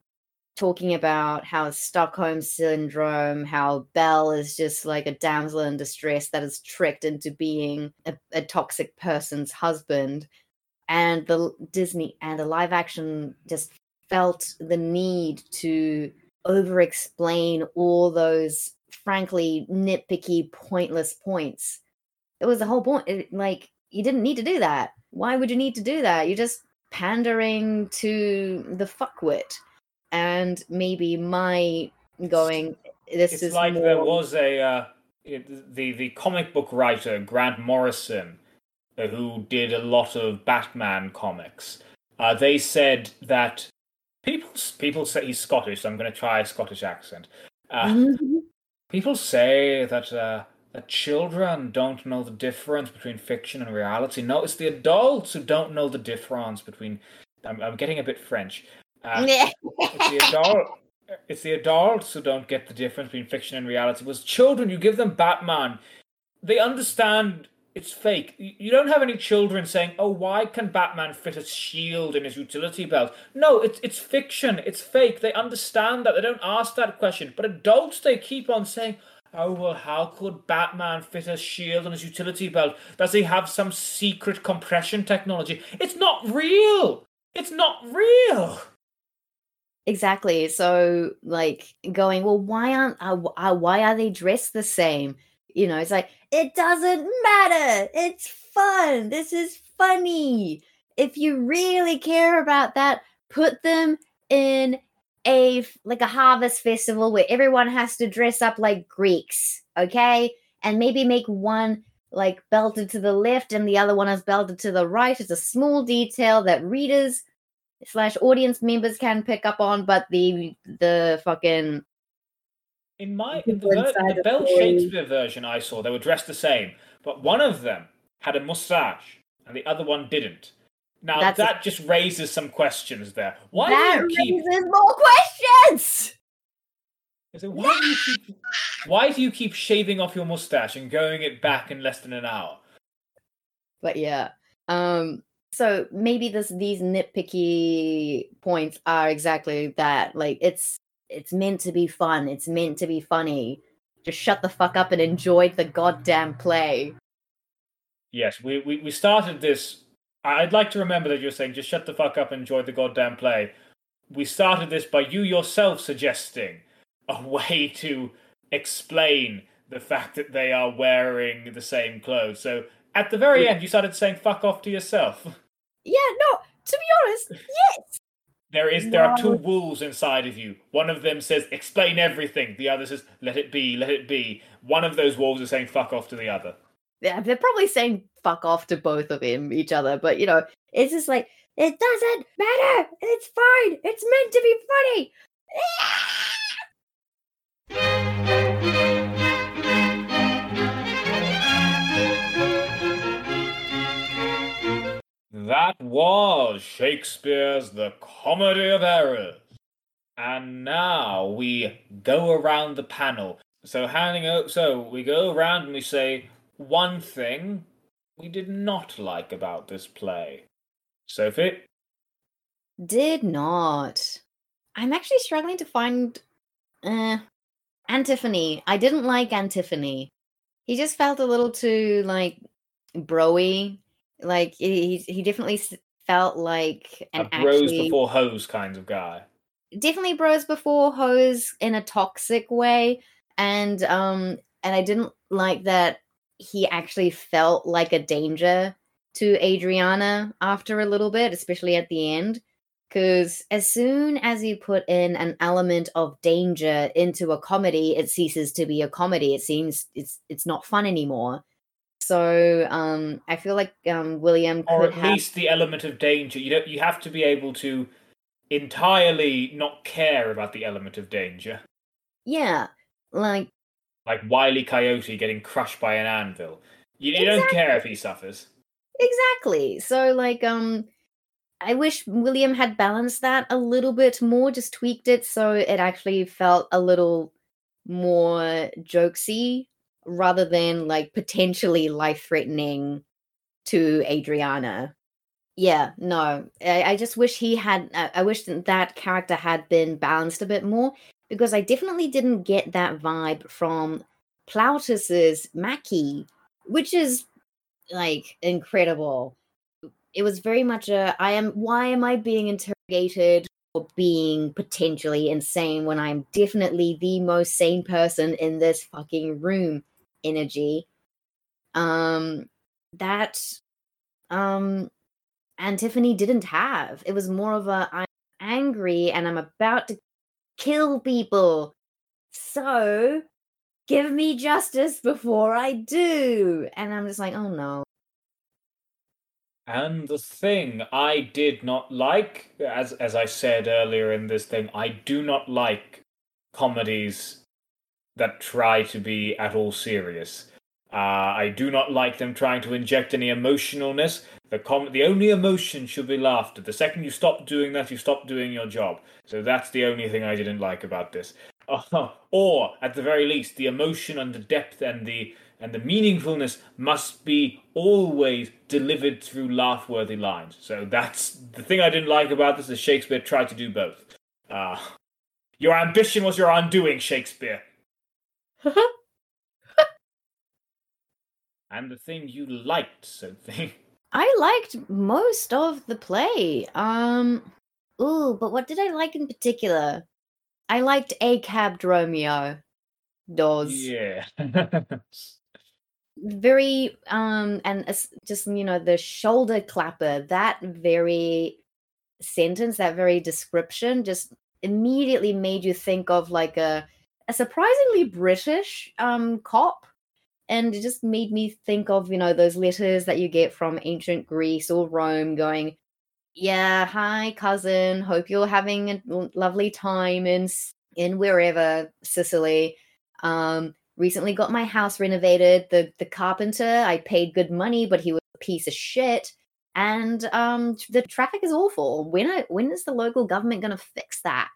talking about how Stockholm syndrome, how Belle is just like a damsel in distress that is tricked into being a, a toxic person's husband. And the Disney and the live action just felt the need to over-explain all those, frankly, nitpicky, pointless points. It was the whole point. It, like, you didn't need to do that. Why would you need to do that? You're just pandering to the fuckwit. And maybe my going, this it's is like more... there was a uh, it, the the comic book writer Grant Morrison, uh, who did a lot of Batman comics. Uh, they said that people people say he's Scottish, so I'm going to try a Scottish accent. Uh, mm-hmm. People say that uh, that children don't know the difference between fiction and reality. No, it's the adults who don't know the difference between. I'm, I'm getting a bit French. Uh, it's, the adult, it's the adults who don't get the difference between fiction and reality. Because children, you give them Batman, they understand it's fake. You don't have any children saying, "Oh, why can Batman fit a shield in his utility belt?" No, it's it's fiction. It's fake. They understand that. They don't ask that question. But adults, they keep on saying, "Oh, well, how could Batman fit a shield in his utility belt? Does he have some secret compression technology?" It's not real. It's not real. Exactly. So, like, going, well, why aren't uh, uh, why are they dressed the same? You know, it's like, it doesn't matter. It's fun. This is funny. If you really care about that, put them in a like a harvest festival where everyone has to dress up like Greeks, okay? And maybe make one like belted to the left and the other one is belted to the right. It's a small detail that readers slash audience members can pick up on, but the the fucking in my in the, ver- the Bell Shakespeare version I saw, they were dressed the same, but one of them had a mustache and the other one didn't. Now That's that a- just raises some questions there. Why that do you keep raises more questions? So why do you keep why do you keep shaving off your mustache and going it back in less than an hour? But yeah, um. So maybe this, these nitpicky points are exactly that. Like, it's it's meant to be fun. It's meant to be funny. Just shut the fuck up and enjoy the goddamn play. Yes, we, we, we started this... I'd like to remember that you're saying, just shut the fuck up and enjoy the goddamn play. We started this by you yourself suggesting a way to explain the fact that they are wearing the same clothes. So... at the very end, you started saying "fuck off" to yourself. Yeah, no. To be honest, yes. There is. There no. are two wolves inside of you. One of them says, "Explain everything." The other says, "Let it be, let it be." One of those wolves is saying "fuck off" to the other. Yeah, they're probably saying "fuck off" to both of them, each other. But you know, it's just like, it doesn't matter. It's fine. It's meant to be funny. That was Shakespeare's The Comedy of Errors. And now we go around the panel. So handing out, so we go around and we say one thing we did not like about this play. Sophie? Did not. I'm actually struggling to find uh, Antiphony. I didn't like Antiphony. He just felt a little too, like, bro-y. Like, he he definitely felt like an a bros actually, before hoes kind of guy. Definitely bros before hoes in a toxic way, and um and I didn't like that he actually felt like a danger to Adriana after a little bit, especially at the end, because as soon as you put in an element of danger into a comedy, it ceases to be a comedy. It seems it's it's not fun anymore. So um, I feel like um, William, or could at have... least the element of danger. You don't. You have to be able to entirely not care about the element of danger. Yeah, like like Wile E. Coyote getting crushed by an anvil. You, exactly. You don't care if he suffers. Exactly. So like um, I wish William had balanced that a little bit more. Just tweaked it so it actually felt a little more jokesy, rather than like potentially life-threatening to Adriana. Yeah, no. I, I just wish he had... I, I wish that, that character had been balanced a bit more, because I definitely didn't get that vibe from Plautus's Mackie, which is, like, incredible. It was very much a, I am, why am I being interrogated for being potentially insane when I'm definitely the most sane person in this fucking room energy. Um, that, um... Antiphony didn't have. It was more of a, I'm angry and I'm about to kill people, so give me justice before I do. And I'm just like, oh no. And the thing I did not like, as as I said earlier in this thing, I do not like comedies that try to be at all serious. Uh, I do not like them trying to inject any emotionalness. The com- the only emotion should be laughter. The second you stop doing that, you stop doing your job. So that's the only thing I didn't like about this. Uh, or, at the very least, the emotion and the depth and the and the meaningfulness must be always delivered through laugh-worthy lines. So that's the thing I didn't like about this, is Shakespeare tried to do both. Uh, your ambition was your undoing, Shakespeare. And the thing you liked, so thing. I liked most of the play. Um, ooh, but what did I like in particular? I liked A Cab Dromio. D O S. Yeah. Very, um, and just, you know, the shoulder clapper, that very sentence, that very description just immediately made you think of like a, a surprisingly British um cop. And it just made me think of, you know, those letters that you get from ancient Greece or Rome going, yeah, hi, cousin, hope you're having a lovely time in in wherever, Sicily. Um, recently got my house renovated. The the carpenter, I paid good money, but he was a piece of shit. And um, the traffic is awful. When, I, when is the local government going to fix that?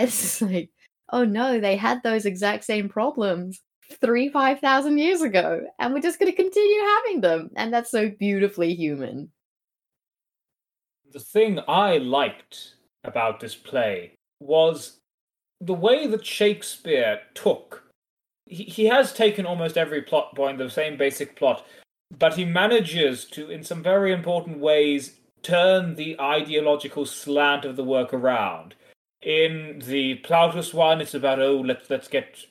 It's just like, oh, no, they had those exact same problems three, five thousand years ago, and we're just going to continue having them, and that's so beautifully human. The thing I liked about this play was the way that Shakespeare took... He, he has taken almost every plot point, the same basic plot, but he manages to, in some very important ways, turn the ideological slant of the work around. In the Plautus one, it's about, oh, let's, let's get...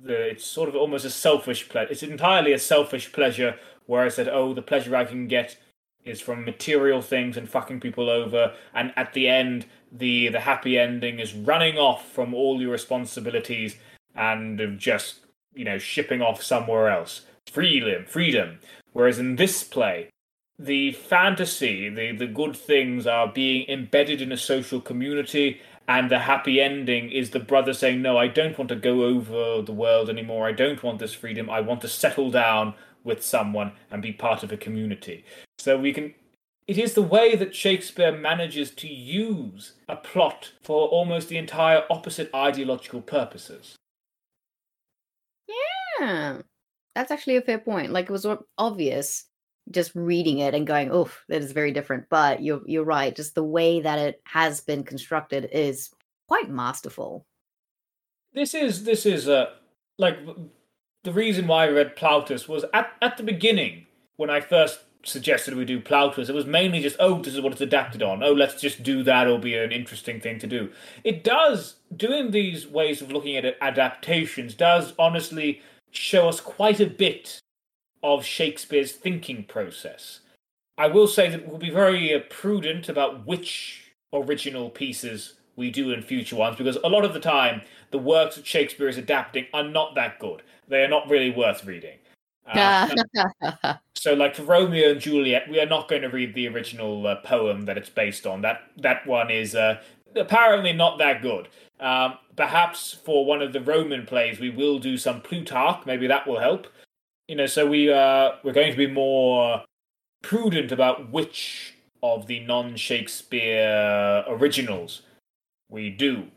The, it's sort of almost a selfish pleasure. It's entirely a selfish pleasure, where I said, oh, the pleasure I can get is from material things and fucking people over. And at the end, the, the happy ending is running off from all your responsibilities and just, you know, shipping off somewhere else. Freedom, freedom. Whereas in this play, the fantasy, the, the good things are being embedded in a social community. And the happy ending is the brother saying, no, I don't want to go over the world anymore. I don't want this freedom. I want to settle down with someone and be part of a community. So we can... It is the way that Shakespeare manages to use a plot for almost the entire opposite ideological purposes. Yeah. That's actually a fair point. Like, it was obvious just reading it and going, oh, that is very different. But you're you're right. Just the way that it has been constructed is quite masterful. This is this is a like the reason why I read Plautus was at at the beginning when I first suggested we do Plautus. It was mainly just, oh, this is what it's adapted on. Oh, let's just do that. It'll be an interesting thing to do. It does doing these ways of looking at it, adaptations does honestly show us quite a bit of Shakespeare's thinking process. I will say that we'll be very uh, prudent about which original pieces we do in future ones, because a lot of the time, the works that Shakespeare is adapting are not that good. They are not really worth reading. Uh, so, like for Romeo and Juliet, we are not going to read the original uh, poem that it's based on. That that one is uh, apparently not that good. Um, perhaps for one of the Roman plays, we will do some Plutarch. Maybe that will help. You know, so we, uh, we're going to be more prudent about which of the non-Shakespeare originals we do.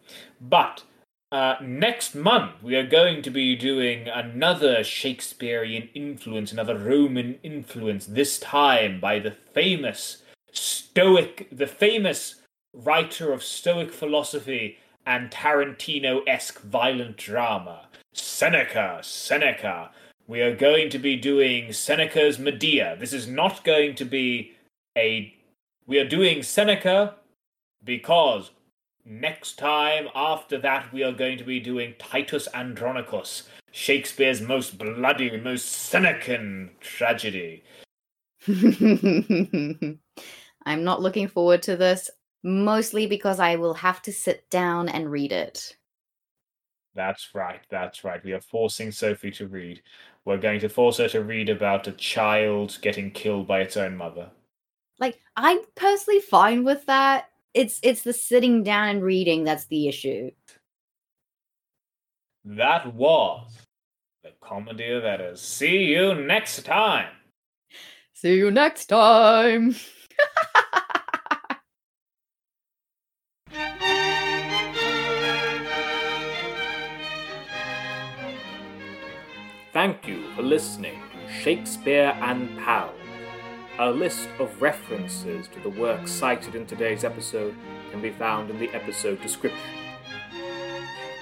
But uh, next month, we are going to be doing another Shakespearean influence, another Roman influence, this time by the famous Stoic, the famous writer of Stoic philosophy and Tarantino-esque violent drama, Seneca, Seneca. We are going to be doing Seneca's Medea. This is not going to be a... We are doing Seneca because next time after that we are going to be doing Titus Andronicus, Shakespeare's most bloody, most Senecan tragedy. I'm not looking forward to this, mostly because I will have to sit down and read it. That's right, that's right. We are forcing Sophie to read. We're going to force her to read about a child getting killed by its own mother. Like, I'm personally fine with that. It's it's the sitting down and reading that's the issue. That was The Comedy of Errors. See you next time! See you next time! Thank you for listening to Shakespeare and Pals. A list of references to the works cited in today's episode can be found in the episode description.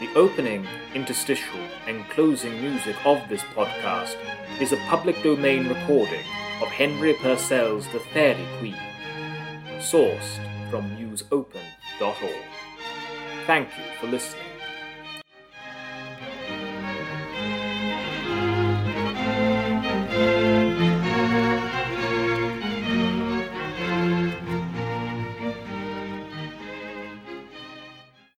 The opening, interstitial, and closing music of this podcast is a public domain recording of Henry Purcell's The Fairy Queen, sourced from muse open dot org. Thank you for listening.